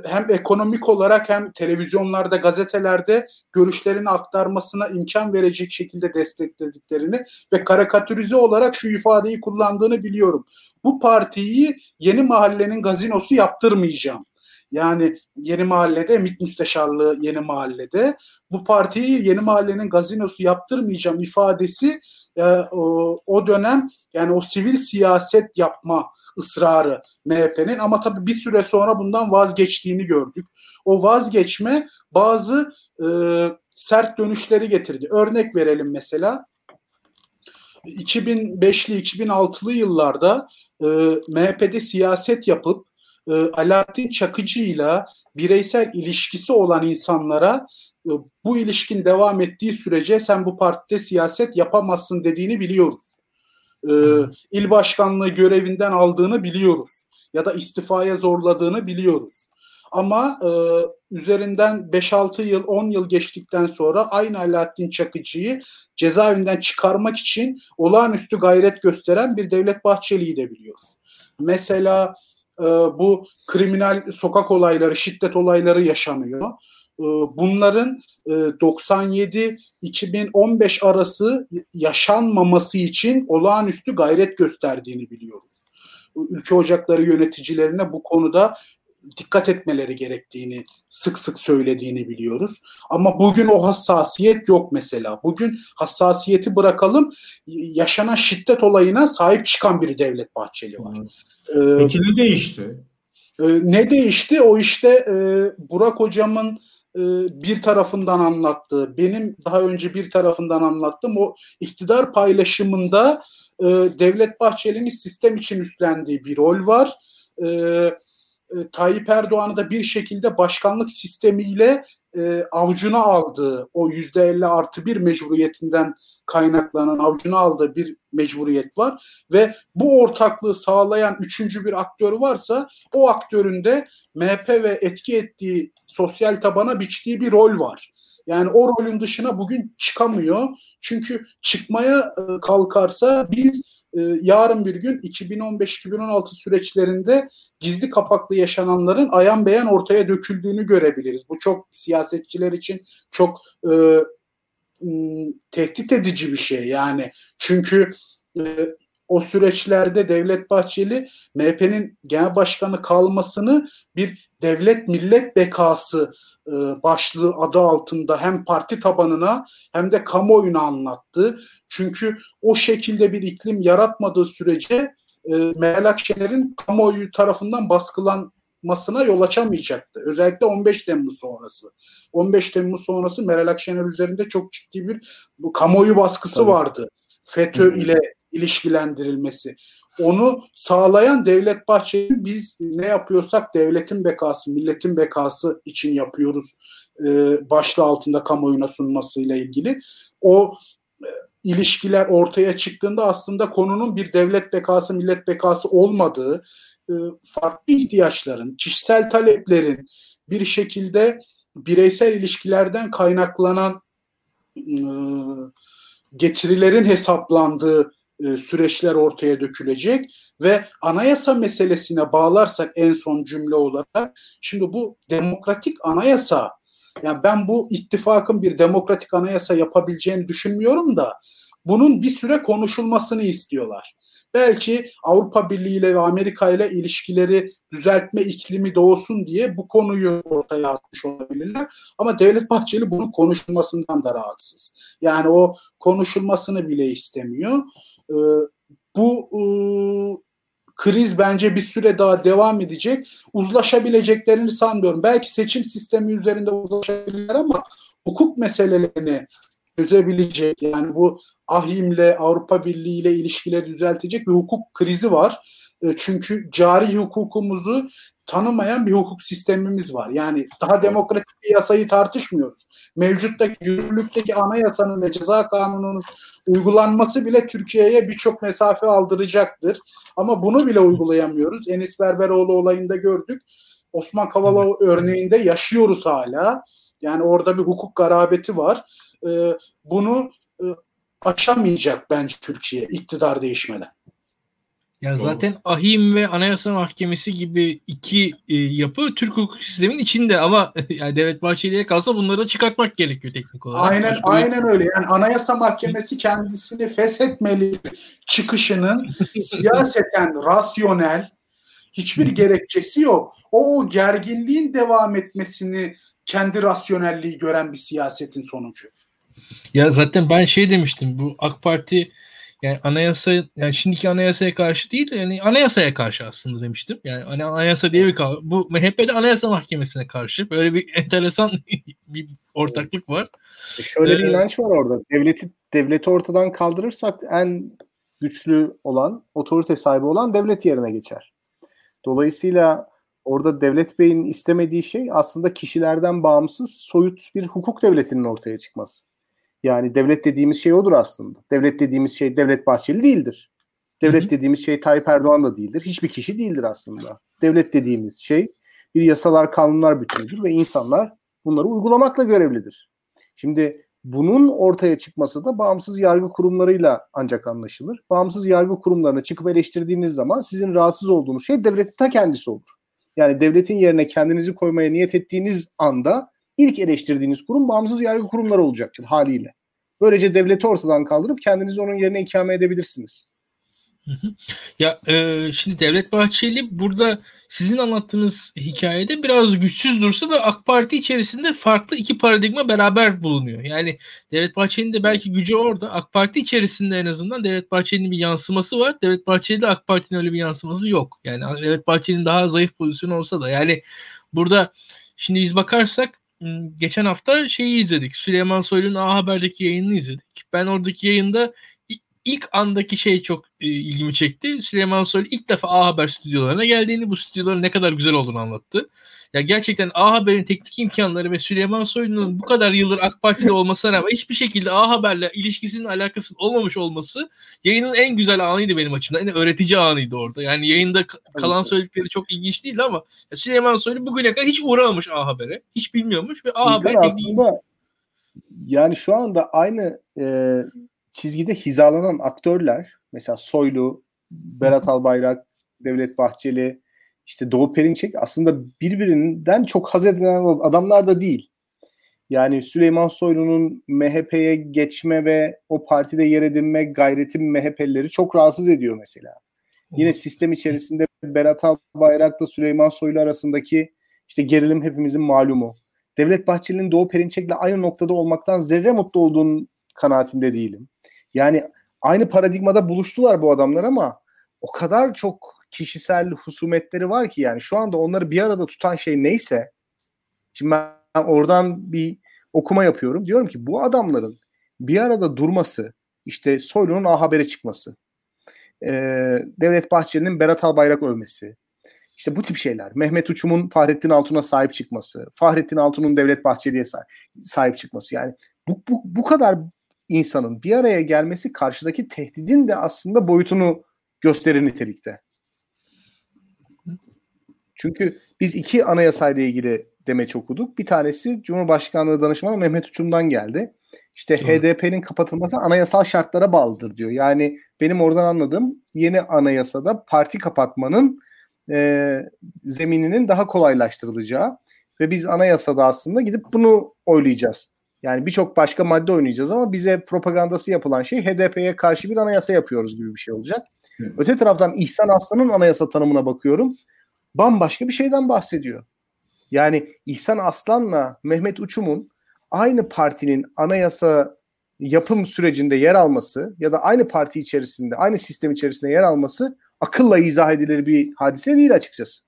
hem ekonomik olarak hem televizyonlarda, gazetelerde görüşlerini aktarmasına imkan verecek şekilde desteklediklerini ve karikatürize olarak şu ifadeyi kullandığını biliyorum. Bu partiyi Yeni Mahalle'nin gazinosu yaptırmayacağım. Yani Yeni Mahalle'de, MİT Müsteşarlığı Yeni Mahalle'de, bu partiyi Yeni Mahalle'nin gazinosu yaptırmayacağım ifadesi o dönem, yani o sivil siyaset yapma ısrarı MHP'nin, ama tabii bir süre sonra bundan vazgeçtiğini gördük. O vazgeçme bazı sert dönüşleri getirdi. Örnek verelim mesela. 2005'li 2006'lı yıllarda MHP'de siyaset yapıp Alaaddin Çakıcı'yla bireysel ilişkisi olan insanlara bu ilişkin devam ettiği sürece sen bu partide siyaset yapamazsın dediğini biliyoruz. İl başkanlığı görevinden aldığını biliyoruz. Ya da istifaya zorladığını biliyoruz. Ama üzerinden 5-6 yıl, 10 yıl geçtikten sonra aynı Alaaddin Çakıcı'yı cezaevinden çıkarmak için olağanüstü gayret gösteren bir Devlet Bahçeli'yi de biliyoruz. Mesela bu kriminal sokak olayları, şiddet olayları yaşanıyor. Bunların 97-2015 arası yaşanmaması için olağanüstü gayret gösterdiğini biliyoruz. Ülke ocakları yöneticilerine bu konuda dikkat etmeleri gerektiğini sık sık söylediğini biliyoruz. Ama bugün o hassasiyet yok mesela. Bugün hassasiyeti bırakalım, yaşanan şiddet olayına sahip çıkan bir Devlet Bahçeli var. Peki ne değişti? Ne değişti? O işte Burak hocamın bir tarafından anlattığı, benim daha önce bir tarafından anlattığım o iktidar paylaşımında Devlet Bahçeli'nin sistem için üstlendiği bir rol var. Tayyip Erdoğan'ı da bir şekilde başkanlık sistemiyle avcuna aldığı, o %50+1 mecburiyetinden kaynaklanan avcuna aldığı bir mecburiyet var. Ve bu ortaklığı sağlayan üçüncü bir aktör varsa o aktörün de MHP ve etki ettiği sosyal tabana biçtiği bir rol var. Yani o rolün dışına bugün çıkamıyor. Çünkü çıkmaya kalkarsa biz yarın bir gün 2015-2016 süreçlerinde gizli kapaklı yaşananların ayan beyan ortaya döküldüğünü görebiliriz. Bu çok siyasetçiler için çok tehdit edici bir şey yani. Çünkü o süreçlerde Devlet Bahçeli MHP'nin genel başkanı kalmasını bir devlet millet bekası başlığı adı altında hem parti tabanına hem de kamuoyuna anlattı. Çünkü o şekilde bir iklim yaratmadığı sürece Meral Akşener'in kamuoyu tarafından baskılanmasına yol açamayacaktı. Özellikle 15 Temmuz sonrası. 15 Temmuz sonrası Meral Akşener üzerinde çok ciddi bir kamuoyu baskısı tabii vardı. FETÖ ile ilişkilendirilmesi. Onu sağlayan Devlet Bahçeli'nin biz ne yapıyorsak devletin bekası, milletin bekası için yapıyoruz başlığı altında kamuoyuna sunmasıyla ilgili. O ilişkiler ortaya çıktığında aslında konunun bir devlet bekası, millet bekası olmadığı, farklı ihtiyaçların, kişisel taleplerin bir şekilde bireysel ilişkilerden kaynaklanan getirilerin hesaplandığı süreçler ortaya dökülecek ve anayasa meselesine bağlarsak en son cümle olarak, şimdi bu demokratik anayasa, yani ben bu ittifakın bir demokratik anayasa yapabileceğini düşünmüyorum da bunun bir süre konuşulmasını istiyorlar. Belki Avrupa Birliği ile ve Amerika ile ilişkileri düzeltme iklimi doğsun diye bu konuyu ortaya atmış olabilirler. Ama Devlet Bahçeli bunun konuşulmasından da rahatsız. Yani o konuşulmasını bile istemiyor. Bu kriz bence bir süre daha devam edecek. Uzlaşabileceklerini sanmıyorum. Belki seçim sistemi üzerinde uzlaşabilirler ama hukuk meselelerini çözebilecek, yani bu AHİM'le, Avrupa Birliği ile ilişkileri düzeltecek bir hukuk krizi var. Çünkü cari hukukumuzu tanımayan bir hukuk sistemimiz var. Yani daha demokratik bir yasayı tartışmıyoruz. Mevcuttaki, yürürlükteki anayasanın ve ceza kanununun uygulanması bile Türkiye'ye birçok mesafe aldıracaktır. Ama bunu bile uygulayamıyoruz. Enis Berberoğlu olayında gördük. Osman Kavala örneğinde yaşıyoruz hala. Yani orada bir hukuk garabeti var. Bunu aşamayacak bence Türkiye iktidar değişmeden. Ya zaten AHİM ve Anayasa Mahkemesi gibi iki yapı Türk hukuk sisteminin içinde ama yani Devlet Bahçeli'ye kalsa bunları da çıkartmak gerekiyor teknik olarak. Aynen öyle. Yani Anayasa Mahkemesi kendisini feshetmeli çıkışının siyaseten rasyonel hiçbir gerekçesi yok. O gerginliğin devam etmesini kendi rasyonelliği gören bir siyasetin sonucu. Ya zaten ben demiştim, bu AK Parti yani anayasa, yani şimdiki anayasaya karşı değil, yani anayasaya karşı aslında demiştim. Yani hani anayasa diye bir kavram. Bu MHP'de Anayasa Mahkemesi'ne karşı böyle bir enteresan bir ortaklık var. Şöyle bir inanç var orada. Devleti ortadan kaldırırsak en güçlü olan, otorite sahibi olan devlet yerine geçer. Dolayısıyla orada Devlet Bey'in istemediği şey aslında kişilerden bağımsız soyut bir hukuk devletinin ortaya çıkması. Yani devlet dediğimiz şey odur aslında. Devlet dediğimiz şey Devlet Bahçeli değildir. Devlet dediğimiz şey Tayyip Erdoğan da değildir. Hiçbir kişi değildir aslında. Devlet dediğimiz şey bir yasalar, kanunlar bütünüdür ve insanlar bunları uygulamakla görevlidir. Şimdi bunun ortaya çıkması da bağımsız yargı kurumlarıyla ancak anlaşılır. Bağımsız yargı kurumlarına çıkıp eleştirdiğiniz zaman sizin rahatsız olduğunuz şey devletin ta kendisi olur. Yani devletin yerine kendinizi koymaya niyet ettiğiniz anda ilk eleştirdiğiniz kurum bağımsız yargı kurumları olacaktır haliyle. Böylece devleti ortadan kaldırıp kendinizi onun yerine ikame edebilirsiniz. Ya şimdi Devlet Bahçeli burada sizin anlattığınız hikayede biraz güçsüz dursa da AK Parti içerisinde farklı iki paradigma beraber bulunuyor. Yani Devlet Bahçeli'nin de belki gücü orada. AK Parti içerisinde en azından Devlet Bahçeli'nin bir yansıması var. Devlet Bahçeli'de AK Parti'nin öyle bir yansıması yok. Yani Devlet Bahçeli'nin daha zayıf pozisyonu olsa da yani burada şimdi biz bakarsak geçen hafta izledik. Süleyman Soylu'nun A Haber'deki yayınını izledik. Ben oradaki yayında İlk andaki çok ilgimi çekti. Süleyman Soylu ilk defa A Haber stüdyolarına geldiğini, bu stüdyoların ne kadar güzel olduğunu anlattı. Ya gerçekten A Haber'in teknik imkanları ve Süleyman Soylu'nun bu kadar yıldır AK Parti'de olmasına rağmen hiçbir şekilde A Haber'le ilişkisinin alakası olmamış olması yayının en güzel anıydı benim açımdan. En öğretici anıydı orada. Yani yayında kalan söyledikleri çok ilginç değil ama Süleyman Soylu bugüne kadar hiç uğramamış A Haber'e. Hiç bilmiyormuş ve A Haber tekniği. Yani şu anda aynı çizgide hizalanan aktörler, mesela Soylu, Berat Albayrak, Devlet Bahçeli, Doğu Perinçek aslında birbirinden çok haz edilen adamlar da değil. Yani Süleyman Soylu'nun MHP'ye geçme ve o partide yer edinme gayreti MHP'lileri çok rahatsız ediyor mesela. Yine sistem içerisinde Berat Albayrak'la Süleyman Soylu arasındaki gerilim hepimizin malumu. Devlet Bahçeli'nin Doğu Perinçek'le aynı noktada olmaktan zerre mutlu olduğunun kanaatinde değilim. Yani aynı paradigmada buluştular bu adamlar ama o kadar çok kişisel husumetleri var ki yani şu anda onları bir arada tutan şey neyse, şimdi ben oradan bir okuma yapıyorum. Diyorum ki bu adamların bir arada durması, Soylu'nun A Haber'e çıkması, Devlet Bahçeli'nin Berat Albayrak övmesi, bu tip şeyler. Mehmet Uçum'un Fahrettin Altun'a sahip çıkması, Fahrettin Altun'un Devlet Bahçeli'ye sahip çıkması. Yani bu kadar insanın bir araya gelmesi karşıdaki tehdidin de aslında boyutunu gösterir nitelikte. Çünkü biz iki anayasayla ilgili demeç okuduk. Bir tanesi Cumhurbaşkanlığı Danışmanı Mehmet Uçum'dan geldi. HDP'nin kapatılması anayasal şartlara bağlıdır diyor. Yani benim oradan anladığım yeni anayasada parti kapatmanın zemininin daha kolaylaştırılacağı ve biz anayasada aslında gidip bunu oylayacağız. Yani birçok başka madde oynayacağız ama bize propagandası yapılan şey HDP'ye karşı bir anayasa yapıyoruz gibi bir şey olacak. Hı. Öte taraftan İhsan Arslan'ın anayasa tanımına bakıyorum. Bambaşka bir şeyden bahsediyor. Yani İhsan Arslan'la Mehmet Uçum'un aynı partinin anayasa yapım sürecinde yer alması ya da aynı parti içerisinde, aynı sistem içerisinde yer alması akılla izah edilir bir hadise değil açıkçası.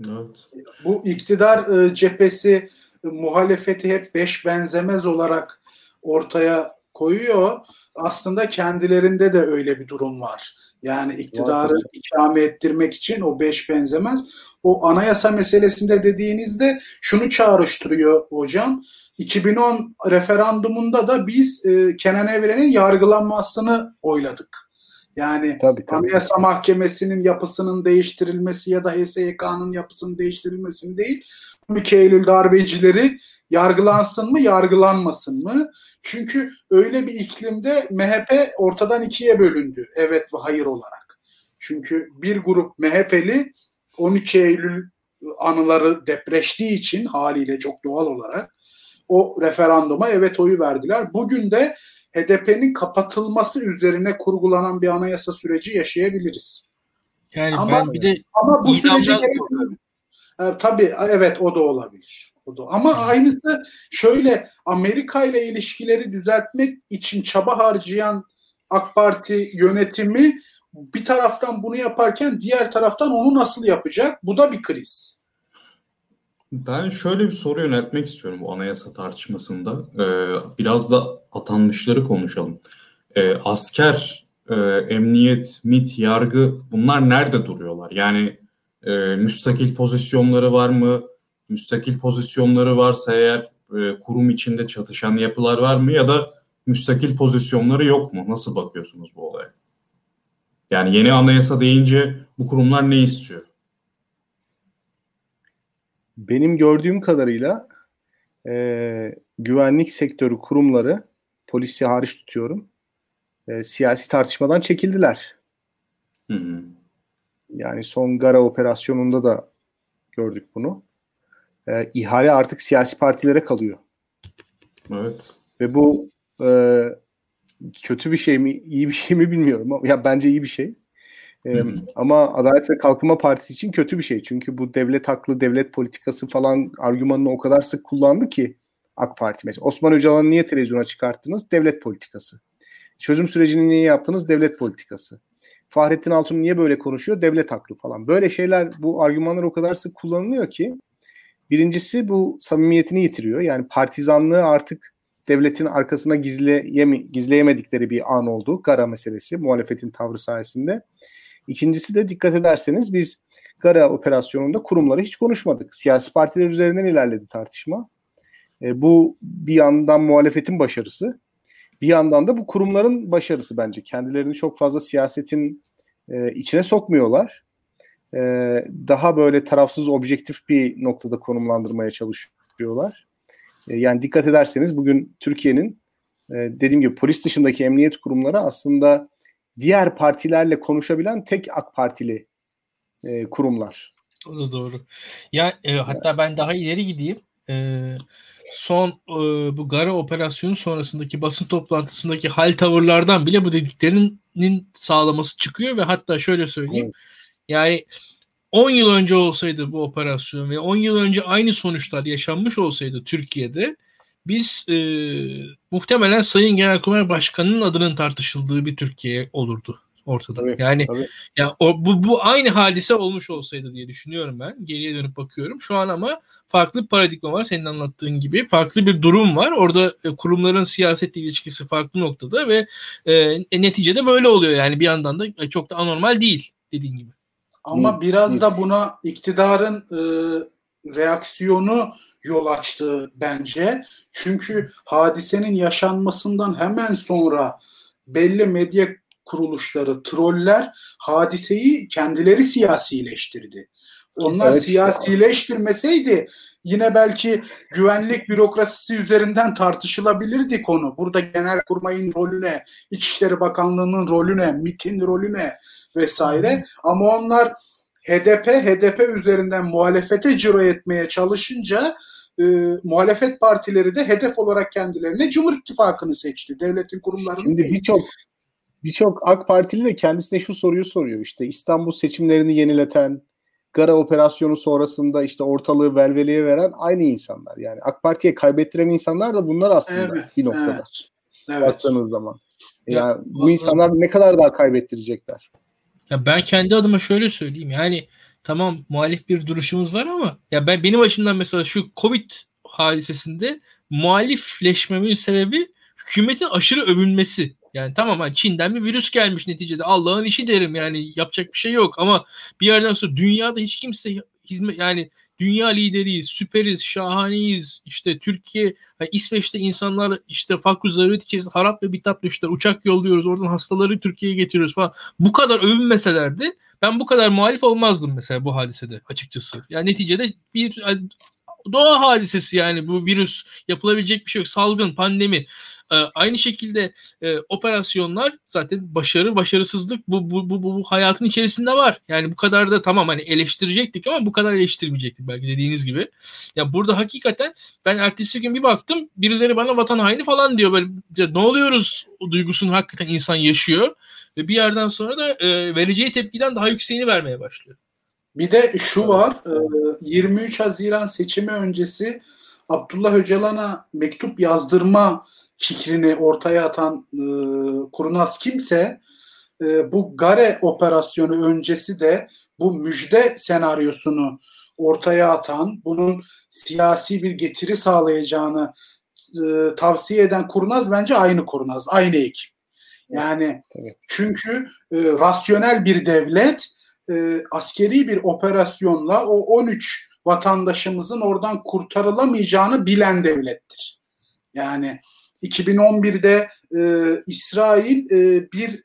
Evet. Bu iktidar cephesi muhalefeti hep beş benzemez olarak ortaya koyuyor. Aslında kendilerinde de öyle bir durum var. Yani iktidarı ikame ettirmek için o beş benzemez. O anayasa meselesinde dediğinizde şunu çağrıştırıyor hocam. 2010 referandumunda da biz Kenan Evren'in yargılanmasını oyladık. Yani tabii. Anayasa Mahkemesi'nin yapısının değiştirilmesi ya da HSYK'nın yapısının değiştirilmesini değil, 12 Eylül darbecileri yargılansın mı, yargılanmasın mı? Çünkü öyle bir iklimde MHP ortadan ikiye bölündü, evet ve hayır olarak. Çünkü bir grup MHP'li 12 Eylül anıları depreştiği için haliyle çok doğal olarak o referanduma evet oyu verdiler. Bugün de HDP'nin kapatılması üzerine kurgulanan bir anayasa süreci yaşayabiliriz. Yani ama, ben bir de ama bu sürece tabii evet o da olabilir. O da. Ama aynısı şöyle Amerika ile ilişkileri düzeltmek için çaba harcayan AK Parti yönetimi bir taraftan bunu yaparken diğer taraftan onu nasıl yapacak? Bu da bir kriz. Ben şöyle bir soru yöneltmek istiyorum bu anayasa tartışmasında. Biraz da atanmışları konuşalım. Asker, emniyet, MİT, yargı bunlar nerede duruyorlar? Yani müstakil pozisyonları var mı? Müstakil pozisyonları varsa eğer kurum içinde çatışan yapılar var mı? Ya da müstakil pozisyonları yok mu? Nasıl bakıyorsunuz bu olaya? Yani yeni anayasa deyince bu kurumlar ne istiyor? Benim gördüğüm kadarıyla güvenlik sektörü kurumları, polisi hariç tutuyorum, siyasi tartışmadan çekildiler. Hı-hı. Yani son Gara operasyonunda da gördük bunu. İhale artık siyasi partilere kalıyor. Evet. Ve bu kötü bir şey mi, iyi bir şey mi bilmiyorum. Ya bence iyi bir şey. Ama Adalet ve Kalkınma Partisi için kötü bir şey. Çünkü bu devlet haklı, devlet politikası falan argümanını o kadar sık kullandı ki AK Parti mesela. Osman Öcalan'ı niye televizyona çıkarttınız? Devlet politikası. Çözüm sürecini niye yaptınız? Devlet politikası. Fahrettin Altun'un niye böyle konuşuyor? Devlet haklı falan. Böyle şeyler, bu argümanlar o kadar sık kullanılıyor ki birincisi bu samimiyetini yitiriyor. Yani partizanlığı artık devletin arkasına gizleyemedikleri bir an oldu. Gara meselesi, muhalefetin tavrı sayesinde. İkincisi de dikkat ederseniz biz Gara operasyonunda kurumları hiç konuşmadık. Siyasi partiler üzerinden ilerledi tartışma. Bu bir yandan muhalefetin başarısı. Bir yandan da bu kurumların başarısı bence. Kendilerini çok fazla siyasetin içine sokmuyorlar. Daha böyle tarafsız, objektif bir noktada konumlandırmaya çalışıyorlar. Yani dikkat ederseniz bugün Türkiye'nin dediğim gibi polis dışındaki emniyet kurumları aslında diğer partilerle konuşabilen tek AK Partili kurumlar. O da doğru. Ya hatta ben daha ileri gideyim. Son bu Gara operasyonu sonrasındaki basın toplantısındaki hal tavırlardan bile bu dediklerinin sağlaması çıkıyor ve hatta şöyle söyleyeyim. Evet. Yani 10 yıl önce olsaydı bu operasyon ve 10 yıl önce aynı sonuçlar yaşanmış olsaydı Türkiye'de biz muhtemelen Sayın Genelkurmay Başkanı'nın adının tartışıldığı bir Türkiye olurdu ortada. Tabii, yani tabii. Ya bu aynı hadise olmuş olsaydı diye düşünüyorum ben. Geriye dönüp bakıyorum. Şu an ama farklı bir paradigma var senin anlattığın gibi. Farklı bir durum var. Orada kurumların siyasetle ilişkisi farklı noktada ve neticede böyle oluyor. Yani bir yandan da çok da anormal değil dediğin gibi. Ama biraz da buna iktidarın reaksiyonu yol açtı bence. Çünkü hadisenin yaşanmasından hemen sonra belli medya kuruluşları, troller hadiseyi kendileri siyasileştirdi. Onlar siyasileştirmeseydi yine belki güvenlik bürokrasisi üzerinden tartışılabilirdi konu. Burada Genelkurmay'ın rolüne, İçişleri Bakanlığı'nın rolüne, MİT'in rolüne vesaire. Ama onlar HDP üzerinden muhalefete ciro etmeye çalışınca muhalefet partileri de hedef olarak kendilerine Cumhur İttifakı'nı seçti. Devletin kurumlarını. Şimdi birçok AK Partili de kendisine şu soruyu soruyor. İşte İstanbul seçimlerini yenileten, Gara operasyonu sonrasında işte ortalığı velveleye veren aynı insanlar. Yani AK Parti'ye kaybettiren insanlar da bunlar aslında, evet, bir noktada. Evet. Baktığınız zaman. Yani ya, bu insanlar ne kadar daha kaybettirecekler? Ya ben kendi adıma şöyle söyleyeyim. Yani tamam, muhalif bir duruşumuz var ama ya benim açımdan mesela şu Covid hadisesinde muhalifleşmemin sebebi hükümetin aşırı övünmesi. Yani tamam, Çin'den bir virüs gelmiş neticede. Allah'ın işi derim yani, yapacak bir şey yok ama bir yerden sonra dünyada hiç kimse yani dünya lideriyiz, süperiz, şahaneyiz. İşte Türkiye, yani İsveç'te insanlar işte fakr-ı zaruret içerisinde harap ve bitap düştüler. Uçak yolluyoruz, oradan hastaları Türkiye'ye getiriyoruz falan. Bu kadar övünmeselerdi ben bu kadar muhalif olmazdım mesela bu hadisede açıkçası. Yani neticede bir doğa hadisesi yani, bu virüs, yapılabilecek bir şey yok. Salgın, pandemi. Aynı şekilde operasyonlar zaten başarı, başarısızlık bu hayatın içerisinde var. Yani bu kadar da tamam, hani eleştirecektik ama bu kadar eleştirmeyecektik belki, dediğiniz gibi. Ya burada hakikaten ben ertesi gün bir baktım, birileri bana vatan haini falan diyor, böyle ne oluyoruz o duygusunu hakikaten insan yaşıyor ve bir yerden sonra da vereceği tepkiden daha yükseğini vermeye başlıyor. Bir de şu var, 23 Haziran seçimi öncesi Abdullah Öcalan'a mektup yazdırma fikrini ortaya atan kurnaz kimse bu Gare operasyonu öncesi de bu müjde senaryosunu ortaya atan, bunun siyasi bir getiri sağlayacağını tavsiye eden kurnaz bence aynı kurnaz, aynı ekip. Yani çünkü rasyonel bir devlet askeri bir operasyonla o 13 vatandaşımızın oradan kurtarılamayacağını bilen devlettir. Yani 2011'de İsrail bir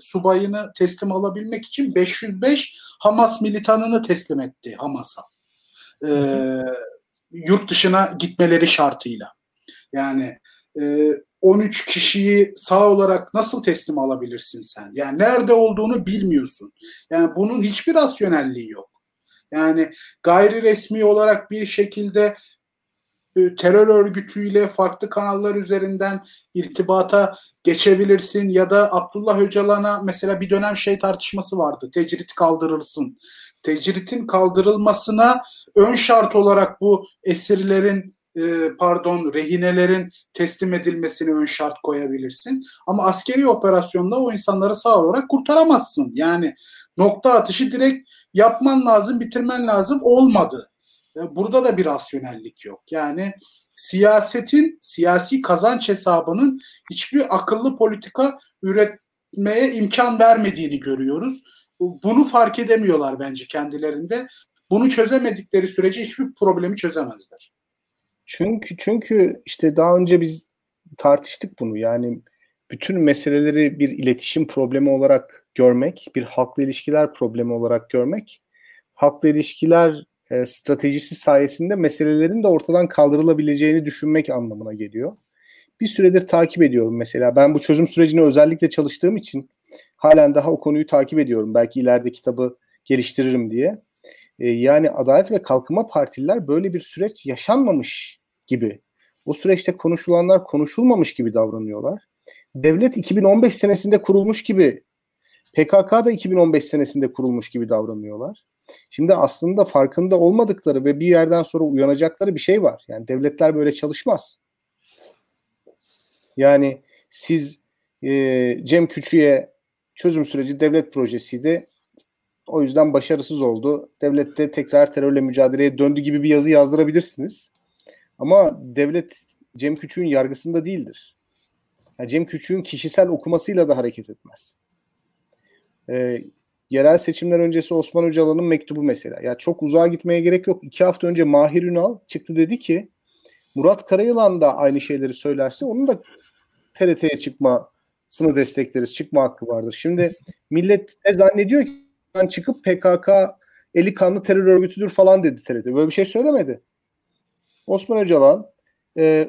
subayını teslim alabilmek için 505 Hamas militanını teslim etti Hamas'a. Yurt dışına gitmeleri şartıyla. Yani 13 kişiyi sağ olarak nasıl teslim alabilirsin sen? Yani nerede olduğunu bilmiyorsun. Yani bunun hiçbir rasyonelliği yok. Yani gayri resmi olarak bir şekilde terör örgütüyle farklı kanallar üzerinden irtibata geçebilirsin ya da Abdullah Öcalan'a mesela bir dönem şey tartışması vardı. Tecrit kaldırırsın. Tecritin kaldırılmasına ön şart olarak bu esirlerin rehinelerin teslim edilmesini ön şart koyabilirsin. Ama askeri operasyonla o insanları sağ olarak kurtaramazsın. Yani nokta atışı direkt yapman lazım, bitirmen lazım. Olmadı. Burada da bir rasyonellik yok. Yani siyasetin, siyasi kazanç hesabının hiçbir akıllı politika üretmeye imkan vermediğini görüyoruz. Bunu fark edemiyorlar bence kendilerinde. Bunu çözemedikleri sürece hiçbir problemi çözemezler. Çünkü işte daha önce biz tartıştık bunu. Yani bütün meseleleri bir iletişim problemi olarak görmek, bir halkla ilişkiler problemi olarak görmek, halkla ilişkiler stratejisi sayesinde meselelerin de ortadan kaldırılabileceğini düşünmek anlamına geliyor. Bir süredir takip ediyorum mesela. Ben bu çözüm sürecini özellikle çalıştığım için halen daha o konuyu takip ediyorum. Belki ileride kitabı geliştiririm diye. Yani Adalet ve Kalkınma Partililer böyle bir süreç yaşanmamış gibi, o süreçte konuşulanlar konuşulmamış gibi davranıyorlar. Devlet 2015 senesinde kurulmuş gibi, PKK da 2015 senesinde kurulmuş gibi davranıyorlar. Şimdi aslında farkında olmadıkları ve bir yerden sonra uyanacakları bir şey var. Yani devletler böyle çalışmaz. Yani siz Cem Küçük'e çözüm süreci devlet projesiydi, o yüzden başarısız oldu, devlette tekrar terörle mücadeleye döndü gibi bir yazı yazdırabilirsiniz. Ama devlet Cem Küçük'ün yargısında değildir. Yani Cem Küçük'ün kişisel okumasıyla da hareket etmez. Yerel seçimler öncesi Osman Öcalan'ın mektubu mesela. Ya çok uzağa gitmeye gerek yok. 2 hafta önce Mahir Ünal çıktı, dedi ki Murat Karayılan da aynı şeyleri söylerse onun da TRT'ye çıkmasını destekleriz. Çıkma hakkı vardır. Şimdi millet ne zannediyor ki çıkıp PKK eli kanlı terör örgütüdür falan dedi TRT. Böyle bir şey söylemedi. Osman Öcalan